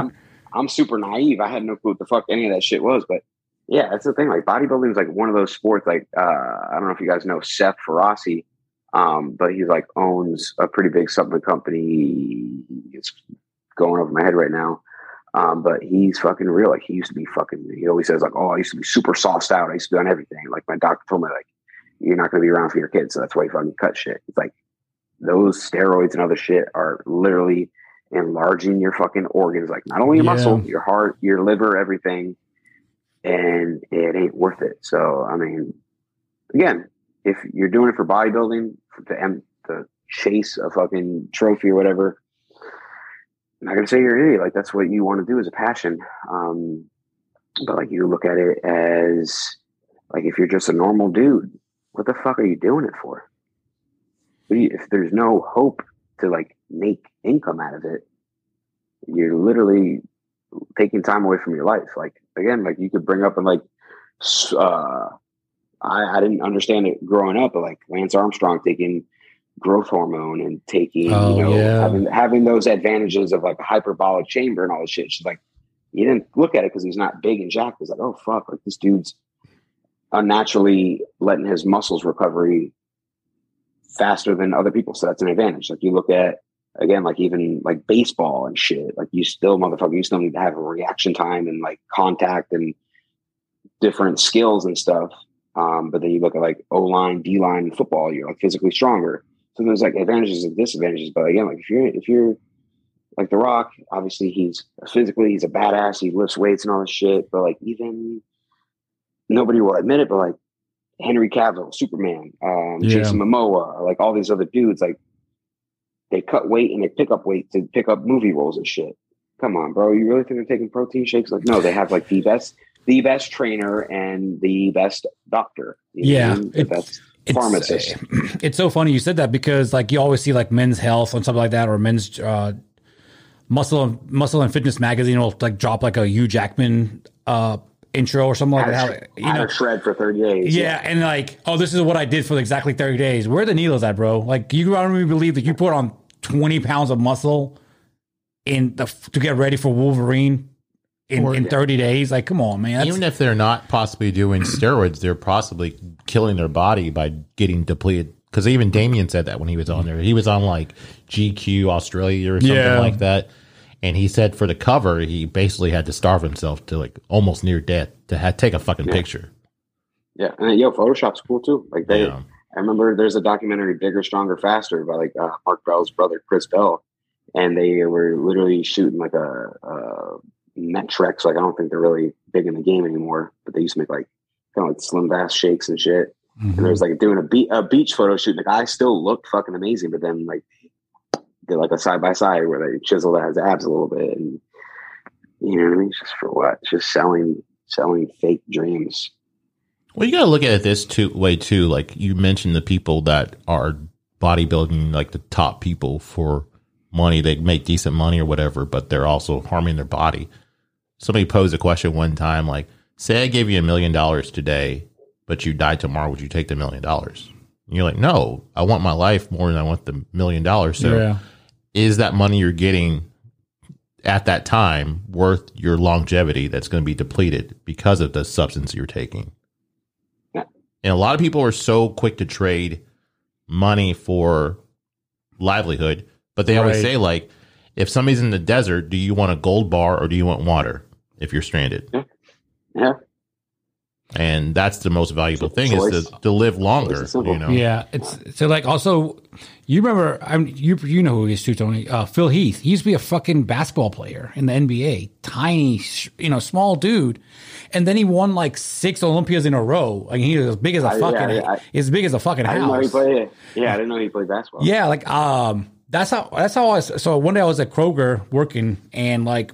I'm super naive. I had no clue what the fuck any of that shit was, but yeah, that's the thing. Like bodybuilding is like one of those sports. Like, I don't know if you guys know Seth Ferrazzi, but he like owns a pretty big supplement company. It's going over my head right now. But he's fucking real. Like he always says like, oh, I used to be super sauced out. I used to be on everything. Like my doctor told me like, you're not going to be around for your kids. So that's why you fucking cut shit. It's like those steroids and other shit are literally enlarging your fucking organs, like not only your muscle, your heart, your liver, everything, and it ain't worth it. So I mean, again, if you're doing it for bodybuilding, for the chase of fucking trophy or whatever, I'm not gonna say you're an idiot. Like that's what you want to do as a passion, but like you look at it as like if you're just a normal dude, what the fuck are you doing it for? If there's no hope to like make income out of it, you're literally taking time away from your life. Like again, like you could bring up and like I didn't understand it growing up, but like Lance Armstrong taking growth hormone and taking having those advantages of like a hyperbolic chamber and all this shit. She's like, you didn't look at it because he's not big and jacked. It's like, oh fuck, like this dude's unnaturally letting his muscles recovery faster than other people, so that's an advantage. Like you look at again, like even like baseball and shit, like you still need to have a reaction time and like contact and different skills and stuff. But then you look at like O-line, D-line in football, you're like physically stronger. So there's like advantages and disadvantages. But again, like if you're like The Rock, obviously he's a badass. He lifts weights and all this shit. But like even nobody will admit it, but like Henry Cavill, Superman, Jason Momoa, like all these other dudes, like they cut weight and they pick up weight to pick up movie roles and shit. Come on, bro. You really think they're taking protein shakes? Like, no, they have like the best trainer and the best doctor. The best pharmacist. It's so funny you said that, because like you always see like Men's Health and something like that, or Men's Muscle and Fitness magazine will like drop like a Hugh Jackman intro or something like that. You know, shred for 30 days. Yeah, and like, oh, this is what I did for exactly 30 days. Where are the needles at, bro? Like, you don't really believe that you put on 20 pounds of muscle to get ready for Wolverine in 30 days? Like, come on, man. Even if they're not possibly doing steroids, they're possibly killing their body by getting depleted. Because even Damien said that when he was on there. He was on like GQ Australia or something like that. And he said for the cover, he basically had to starve himself to like almost near death to take a fucking picture. Yeah. And Photoshop's cool too. Like I remember there's a documentary, Bigger, Stronger, Faster, by like Mark Bell's brother, Chris Bell. And they were literally shooting like a Metrex. Like I don't think they're really big in the game anymore, but they used to make like kind of like Slim Fast shakes and shit. Mm-hmm. And there was like doing a beach photo shoot. Like I still looked fucking amazing, but then like, did like a side by side where they chiseled out his abs a little bit, and you know what I mean. Just for what? Just selling fake dreams. Well, you got to look at it this way too. Like you mentioned, the people that are bodybuilding, like the top people for money, they make decent money or whatever, but they're also harming their body. Somebody posed a question one time, like, say I gave you $1 million today, but you die tomorrow, would you take the $1 million? And you're like, no, I want my life more than I want the $1 million. So. Yeah. Is that money you're getting at that time worth your longevity that's going to be depleted because of the substance you're taking? Yeah. And a lot of people are so quick to trade money for livelihood, but they always say, like, if somebody's in the desert, do you want a gold bar or do you want water if you're stranded? Yeah. Yeah. And that's the most valuable thing is to live longer, you know? Yeah. It's so like, also, you remember, you know who he is too, Tony, Phil Heath. He used to be a fucking basketball player in the NBA, tiny, you know, small dude. And then he won like 6 Olympias in a row. Like he was as big as a fucking house. I didn't know he played basketball. Yeah. Like, that's how I was. So one day I was at Kroger working, and like,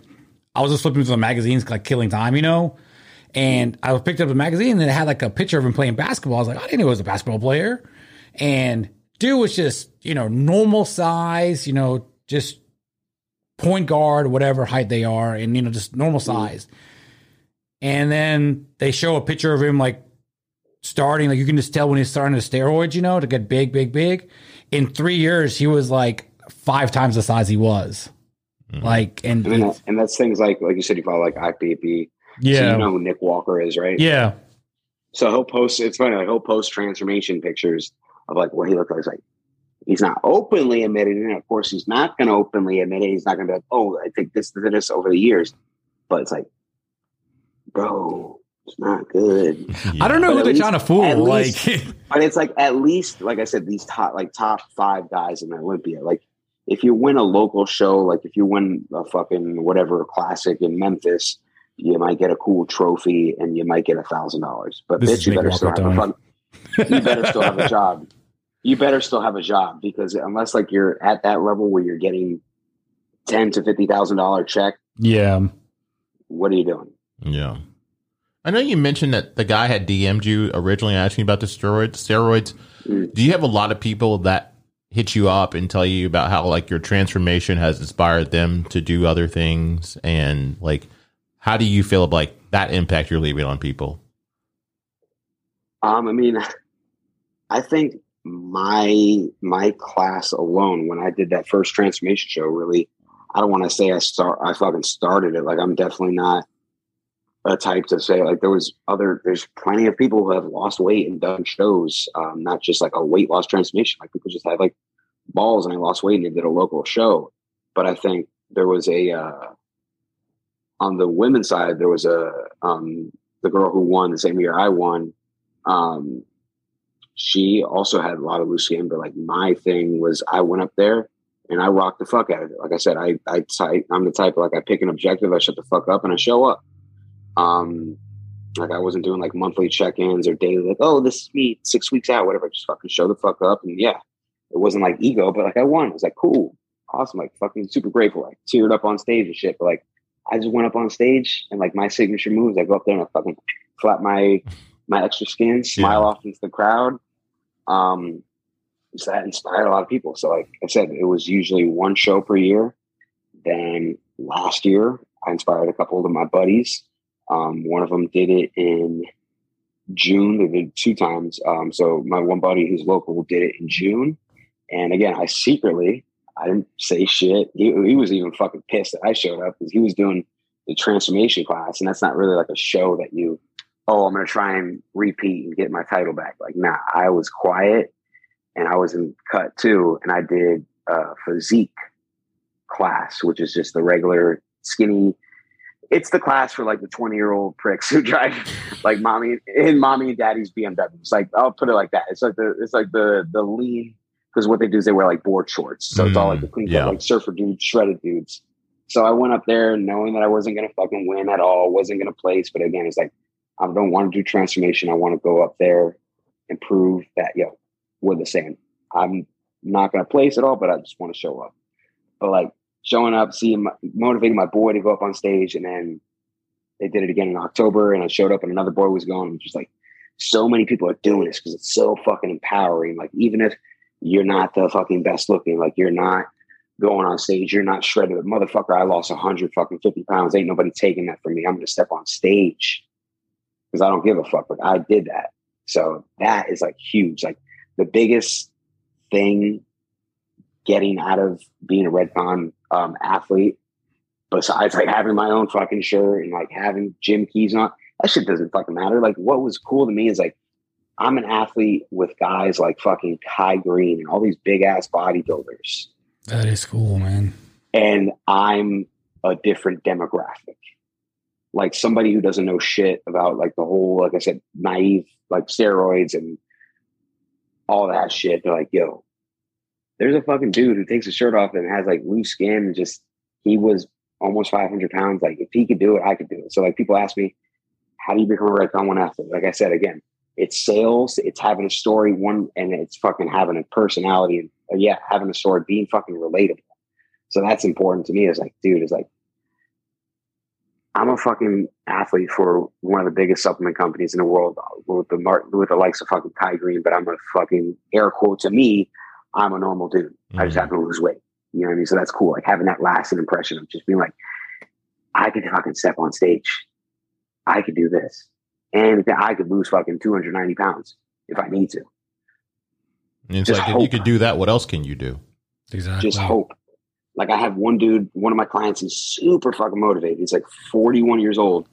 I was just flipping through the magazines, like killing time, you know? And I picked up a magazine and it had like a picture of him playing basketball. I was like, I didn't know he was a basketball player. And dude was just, you know, normal size, you know, just point guard, whatever height they are, and, you know, just normal size. And then they show a picture of him like starting, like you can just tell when he's starting to steroids, you know, to get big, big, big. In 3 years, he was like 5 times the size he was. Mm-hmm. Like, and that's things like you said, you follow like IPP. Yeah. So you know who Nick Walker is, right? Yeah. So he'll post, it's funny, like he'll post transformation pictures of like what he looked like. It's like, he's not openly admitted, and of course he's not going to openly admit it. He's not going to be like, oh, I think this over the years. But it's like, bro, it's not good. Yeah. I don't know who they're trying to fool. Like, but it's like, at least, like I said, these top five guys in Olympia. Like, if you win a local show, like if you win a fucking whatever classic in Memphis, you might get a cool trophy and you might get $1,000. But bitch, you better still have a job. You better still have a job, because unless like you're at that level where you're getting $10,000 to $50,000 check, yeah, what are you doing? Yeah, I know you mentioned that the guy had DM'd you originally asking about the steroids. Mm. Do you have a lot of people that hit you up and tell you about how like your transformation has inspired them to do other things, and like, how do you feel about like that impact you're leaving on people? I mean, I think my class alone, when I did that first transformation show, really, I don't want to say I fucking started it. Like, I'm definitely not a type to say like there's plenty of people who have lost weight and done shows. Not just like a weight loss transformation. Like, people just had like balls and I lost weight and they did a local show. But I think there was on the women's side, there was the girl who won the same year I won. She also had a lot of loose skin, but like my thing was I went up there and I rocked the fuck out of it. Like I said, I'm the type, like I pick an objective, I shut the fuck up and I show up. Like I wasn't doing like monthly check-ins or daily, like, oh, this is me 6 weeks out, whatever. Just fucking show the fuck up. And yeah, it wasn't like ego, but like I won. It was like, cool, awesome. Like fucking super grateful. Like teared up on stage and shit. But like, I just went up on stage and like my signature moves, I go up there and I fucking flap my extra skin, smile off into the crowd. So that inspired a lot of people. So like I said, it was usually one show per year. Then last year, I inspired a couple of my buddies. One of them did it in June. They did 2 times. So my one buddy who's local did it in June. And again, I didn't say shit. He was even fucking pissed that I showed up, because he was doing the transformation class. And that's not really like a show that you, oh, I'm going to try and repeat and get my title back. Like, nah, I was quiet and I was in cut too. And I did a physique class, which is just the regular skinny. It's the class for like the 20-year-old pricks who drive like mommy and daddy's BMWs. Like, I'll put it like that. It's like the lean. Because what they do is they wear like board shorts. So it's all like the clean cut, like surfer dudes, shredded dudes. So I went up there knowing that I wasn't going to fucking win at all. Wasn't going to place. But again, it's like, I don't want to do transformation. I want to go up there and prove that, yo, we're the same. I'm not going to place at all, but I just want to show up. But like showing up, motivating my boy to go up on stage. And then they did it again in October. And I showed up and another boy was going. I'm just like, so many people are doing this because it's so fucking empowering. Like, even if you're not the fucking best looking, like you're not going on stage, you're not shredded, but motherfucker, I lost 150 pounds. Ain't nobody taking that from me. I'm going to step on stage because I don't give a fuck, but I did that. So that is like huge. Like, the biggest thing getting out of being a Redcon athlete, besides like having my own fucking shirt and like having gym keys on, that shit doesn't fucking matter. Like, what was cool to me is like, I'm an athlete with guys like fucking Kai Green and all these big ass bodybuilders. That is cool, man. And I'm a different demographic. Like somebody who doesn't know shit about like the whole, like I said, naive, like steroids and all that shit. They're like, yo, there's a fucking dude who takes his shirt off and has like loose skin and just, he was almost 500 pounds. Like, if he could do it, I could do it. So like, people ask me, how do you become a Redcon athlete? Like I said, again, it's sales, it's having a story, and it's fucking having a personality, and having a story, being fucking relatable. So that's important to me. Is like, dude, is like, I'm a fucking athlete for one of the biggest supplement companies in the world with the likes of fucking Kai Green, but I'm a fucking air quote to me. I'm a normal dude. Mm-hmm. I just happen to lose weight. You know what I mean? So that's cool. Like having that lasting impression of just being like, I could fucking step on stage. I could do this. And I could lose fucking 290 pounds if I need to. And it's just like, if you could do that, what else can you do? Exactly. Just hope. Like I have one dude, one of my clients is super fucking motivated. He's like 41 years old.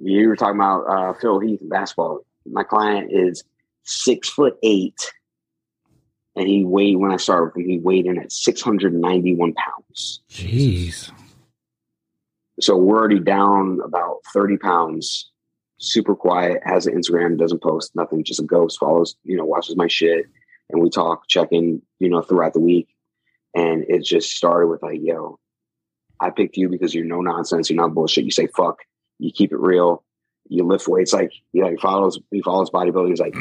You were talking about Phil Heath in basketball. My client is 6'8", and he weighed, when I started with him, he weighed in at 691 pounds. Jeez. So we're already down about 30 pounds. Super quiet, has an Instagram, doesn't post nothing, just a ghost, follows, you know, watches my shit, and we talk, check in, you know, throughout the week. And it just started with like, yo, I picked you because you're no nonsense. You're not bullshit. You say fuck. You keep it real. You lift weights. Like, you know, he follows bodybuilding. He's like,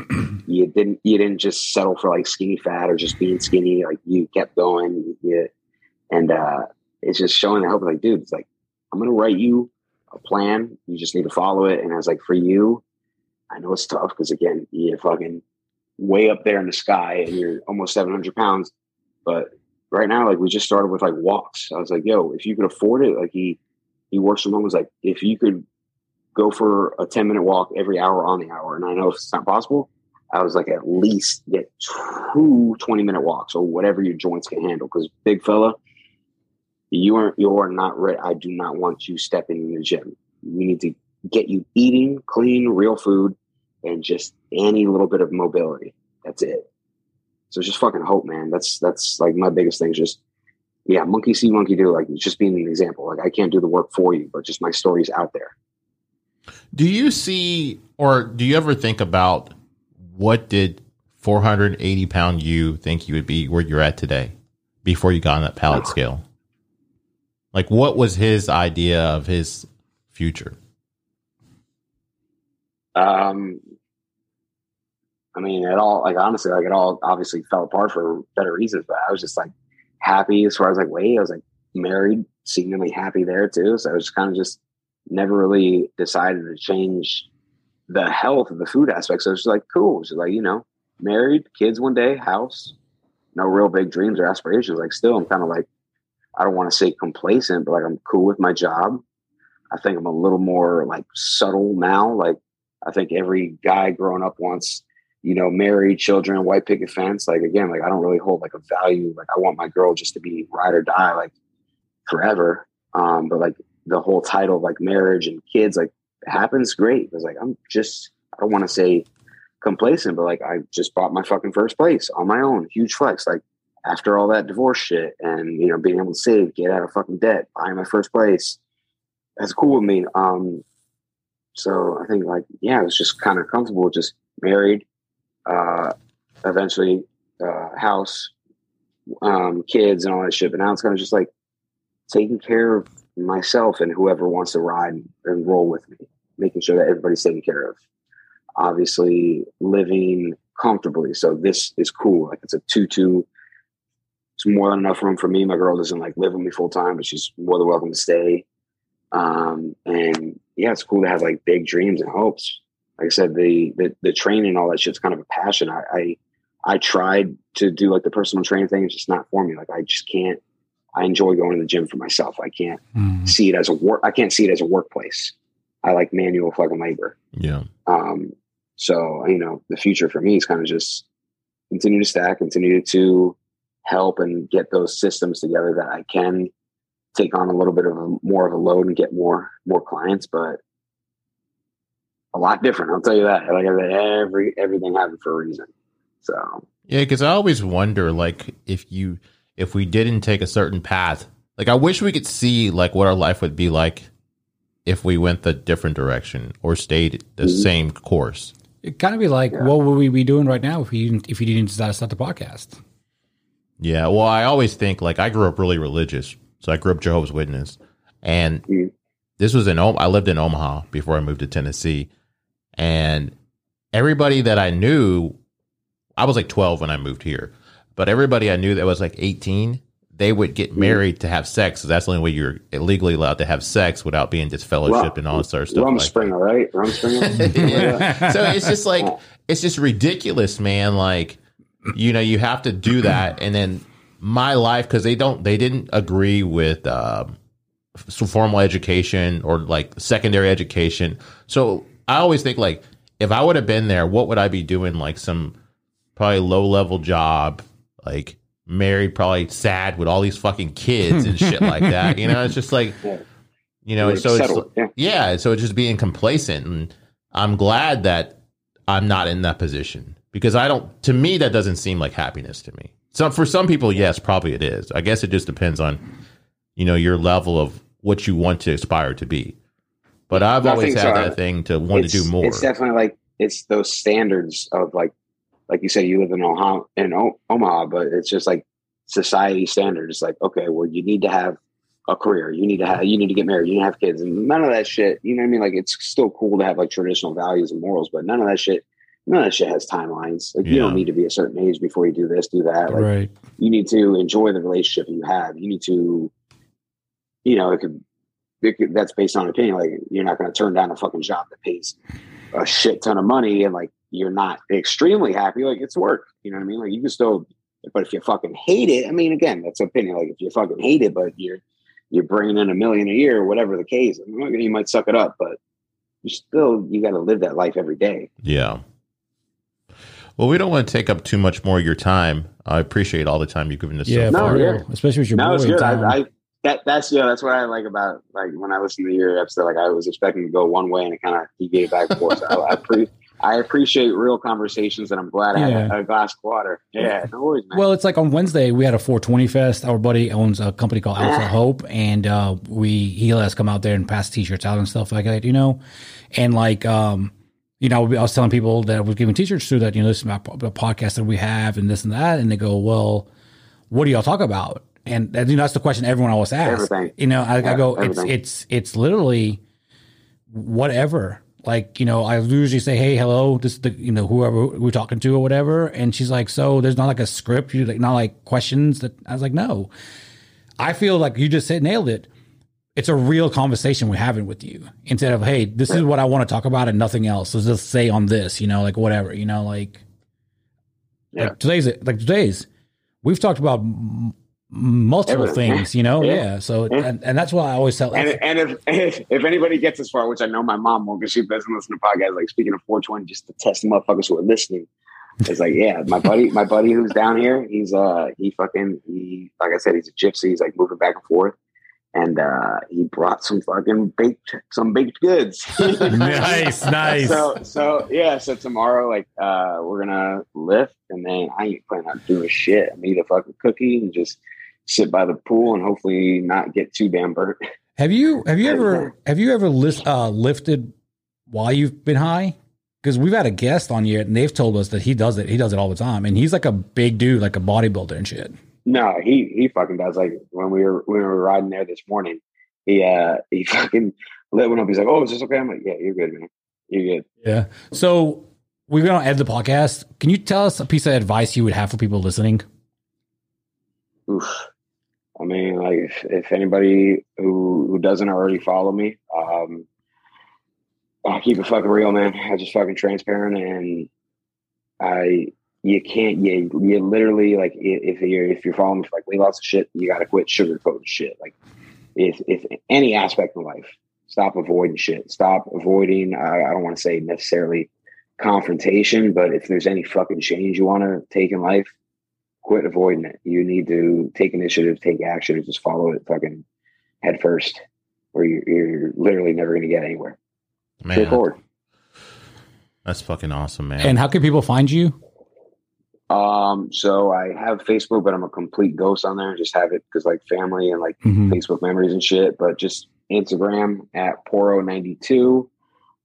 you didn't just settle for like skinny fat or just being skinny. Like you kept going. And it's just showing the hope. Like, dude, it's like, I'm going to write you a plan. You just need to follow it. And I was like, for you, I know it's tough. Cause again, you're fucking way up there in the sky and you're almost 700 pounds, but right now, like we just started with like walks. I was like, yo, if you could afford it, like he works from home. Was like, if you could go for a 10 minute walk every hour on the hour. And I know if it's not possible, I was like, at least get 2 20-minute walks or whatever your joints can handle. Cause big fella, you are not ready. I do not want you stepping in the gym. We need to get you eating clean, real food and just any little bit of mobility. That's it. So just fucking hope, man. That's like my biggest thing. Just, yeah, monkey see, monkey do. Like just being an example. Like I can't do the work for you, but just my story's out there. Do you see, or do you ever think about what did 480 pound you think you would be where you're at today before you got on that pallet scale? Like what was his idea of his future? I mean, it all, like, honestly, like, it all obviously fell apart for better reasons, but I was just, like, happy as far as, like, weight. I was, like, married, seemingly happy there, too. So I was kind of just never really decided to change the health of the food aspect. So it's just, like, cool. It's just, like, you know, married, kids one day, house, no real big dreams or aspirations. Like, still, I'm kind of, like, I don't want to say complacent, but, like, I'm cool with my job. I think I'm a little more, like, subtle now. Like, I think every guy growing up wants, you know, married, children, white picket fence. Like, again, like I don't really hold like a value. Like I want my girl just to be ride or die, like forever. But like the whole title of like marriage and kids, like happens great. It's like, I'm just, I don't want to say complacent, but like, I just bought my fucking first place on my own. Huge flex. Like after all that divorce shit and, you know, being able to save, get out of fucking debt, buying my first place. That's cool with me. So I think like, yeah, it was just kind of comfortable, just married, eventually house, kids and all that shit. But now it's kind of just like taking care of myself and whoever wants to ride and roll with me, making sure that everybody's taken care of, obviously living comfortably. So this is cool. Like it's a 2-2. It's more than enough room for me. My girl doesn't like live with me full time, but she's more than welcome to stay. And yeah, it's cool to have like big dreams and hopes. Like I said, the training and all that shit's kind of a passion. I tried to do like the personal training thing. It's just not for me. Like I just can't. I enjoy going to the gym for myself. I can't see it as a work. I can't see it as a workplace. I like manual fucking labor. Yeah. So you know, the future for me is kind of just continue to stack, continue to help, and get those systems together that I can take on a little bit of a, more of a load and get more clients, but a lot different. I'll tell you that. Like everything happened for a reason. So yeah. Cause I always wonder like if we didn't take a certain path, like I wish we could see like what our life would be like if we went the different direction or stayed the same course. It'd kind of be like, what would we be doing right now if you didn't start the podcast? Yeah. Well, I always think like I grew up really religious. So I grew up Jehovah's Witness and this was in, I lived in Omaha before I moved to Tennessee. And everybody that I knew, I was like 12 when I moved here, but everybody I knew that was like 18, they would get married to have sex. So that's the only way you're legally allowed to have sex without being disfellowshipped and all that sort of stuff. Rum Springer, right? Yeah. So it's just like, it's just ridiculous, man. Like, you know, you have to do that. And then my life, because they didn't agree with formal education or like secondary education. So I always think, like, if I would have been there, what would I be doing? Like some probably low level job, like, married, probably sad with all these fucking kids and shit like that. You know, it's just like, you know, so settled, so it's just being complacent. And I'm glad that I'm not in that position, because to me, that doesn't seem like happiness to me. So for some people, yes, probably it is. I guess it just depends on, you know, your level of what you want to aspire to be. But I've always had that thing to want to do more. It's definitely like, it's those standards of like you say, you live in Omaha, but it's just like society standards. Like, okay, well, you need to have a career. You need to get married. You need to have kids, and none of that shit. You know what I mean? Like, it's still cool to have like traditional values and morals, but none of that shit has timelines. Like, you don't need to be a certain age before you do this, do that. Like, right. You need to enjoy the relationship you have. You need to, you know, it could that's based on opinion. Like, you're not going to turn down a fucking job that pays a shit ton of money and like, you're not extremely happy, like it's work. You know what I mean? Like, you can still, but if you fucking hate it, I mean, again, that's opinion. Like, if you fucking hate it, but you're bringing in $1 million a year or whatever the case, I mean, you might suck it up, but you got to live that life every day. Yeah. Well, we don't want to take up too much more of your time. I appreciate all the time you've given us. Yeah, especially with your boy. No, it's good. That's what I like about, like, when I listen to your episode, like I was expecting to go one way and it kind of deviated back and forth. So I appreciate real conversations, and I'm glad I had a glass of water. Yeah, no worries, man. Well, it's like on Wednesday we had a 420 fest. Our buddy owns a company called Alpha Hope, and he'll has come out there and pass t-shirts out and stuff like that, you know. And like, you know, I was telling people that I was giving t-shirts through that, you know, this is my podcast that we have and this and that, and they go, well, what do y'all talk about? And you know, that's the question everyone always asks. Everything. You know, I go, everything. It's literally whatever. Like, you know, I usually say, hey, hello, this is the, you know, whoever we're talking to or whatever. And she's like, so there's not like a script, you like not like questions that I was like, no, I feel like you just nailed it. It's a real conversation we're having with you instead of, hey, this is what I want to talk about and nothing else. So just say on this, you know, like whatever, you know, like, today's we've talked about multiple things, you know? Yeah. So, and that's why I always tell. And if anybody gets this far, which I know my mom won't, because she doesn't listen to podcasts, like speaking of 420, just to test the motherfuckers who are listening. It's like, my buddy who's down here, he like I said, he's a gypsy. He's like moving back and forth. And he brought some fucking baked goods. nice. So tomorrow, like, we're going to lift, and then I ain't planning on doing shit. I'm eat a fucking cookie and just sit by the pool and hopefully not get too damn burnt. Have you ever lifted while you've been high? Because we've had a guest on here and they've told us that he does it. He does it all the time, and he's like a big dude, like a bodybuilder and shit. No, he fucking does. Like when we were riding there this morning, he fucking lit one up. He's like, "Oh, is this okay?" I'm like, "Yeah, you're good, man. You're good." Yeah. So we're gonna end the podcast. Can you tell us a piece of advice you would have for people listening? Oof. I mean, like, if anybody who doesn't already follow me, I keep it fucking real, man. I'm just fucking transparent, and you literally, like, if you're following me for like weight loss and shit, you gotta quit sugarcoating shit. Like, if any aspect of life, stop avoiding shit. Stop avoiding. I don't want to say necessarily confrontation, but if there's any fucking change you want to take in life, quit avoiding it. You need to take initiative, take action, and just follow it fucking head first, or you're literally never going to get anywhere. Man, straightforward. That's fucking awesome, man. And how can people find you? So I have Facebook, but I'm a complete ghost on there. I just have it because, like, family and like Facebook memories and shit. But just Instagram at Porro92,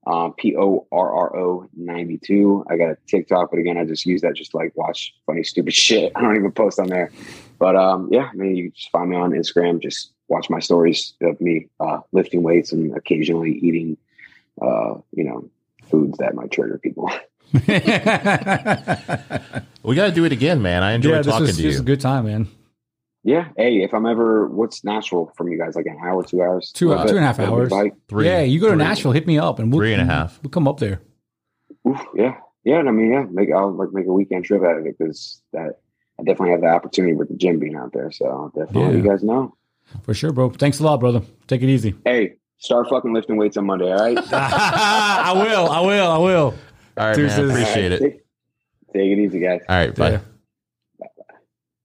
Porro92. I got a TikTok, but again, I just use that just to like watch funny, stupid shit. I don't even post on there. But I mean, you can just find me on Instagram. Just watch my stories of me lifting weights and occasionally eating, you know, foods that might trigger people. We got to do it again, man. I enjoyed talking to you. This was a good time, man. Yeah. Hey, if I'm ever, what's Nashville from you guys? Like an hour, 2 hours? Two and a half hours. Three. Yeah, you go to Nashville, hit me up, and we'll 3.5. We'll come up there. Oof, yeah. Yeah. And I mean, yeah, I'll make a weekend trip out of it, because that I definitely have the opportunity with the gym being out there. So definitely let you guys know. For sure, bro. Thanks a lot, brother. Take it easy. Hey, start fucking lifting weights on Monday, all right? I will. All right, Deuces. Man. Appreciate it. Take it easy, guys. All right, bye.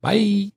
Bye.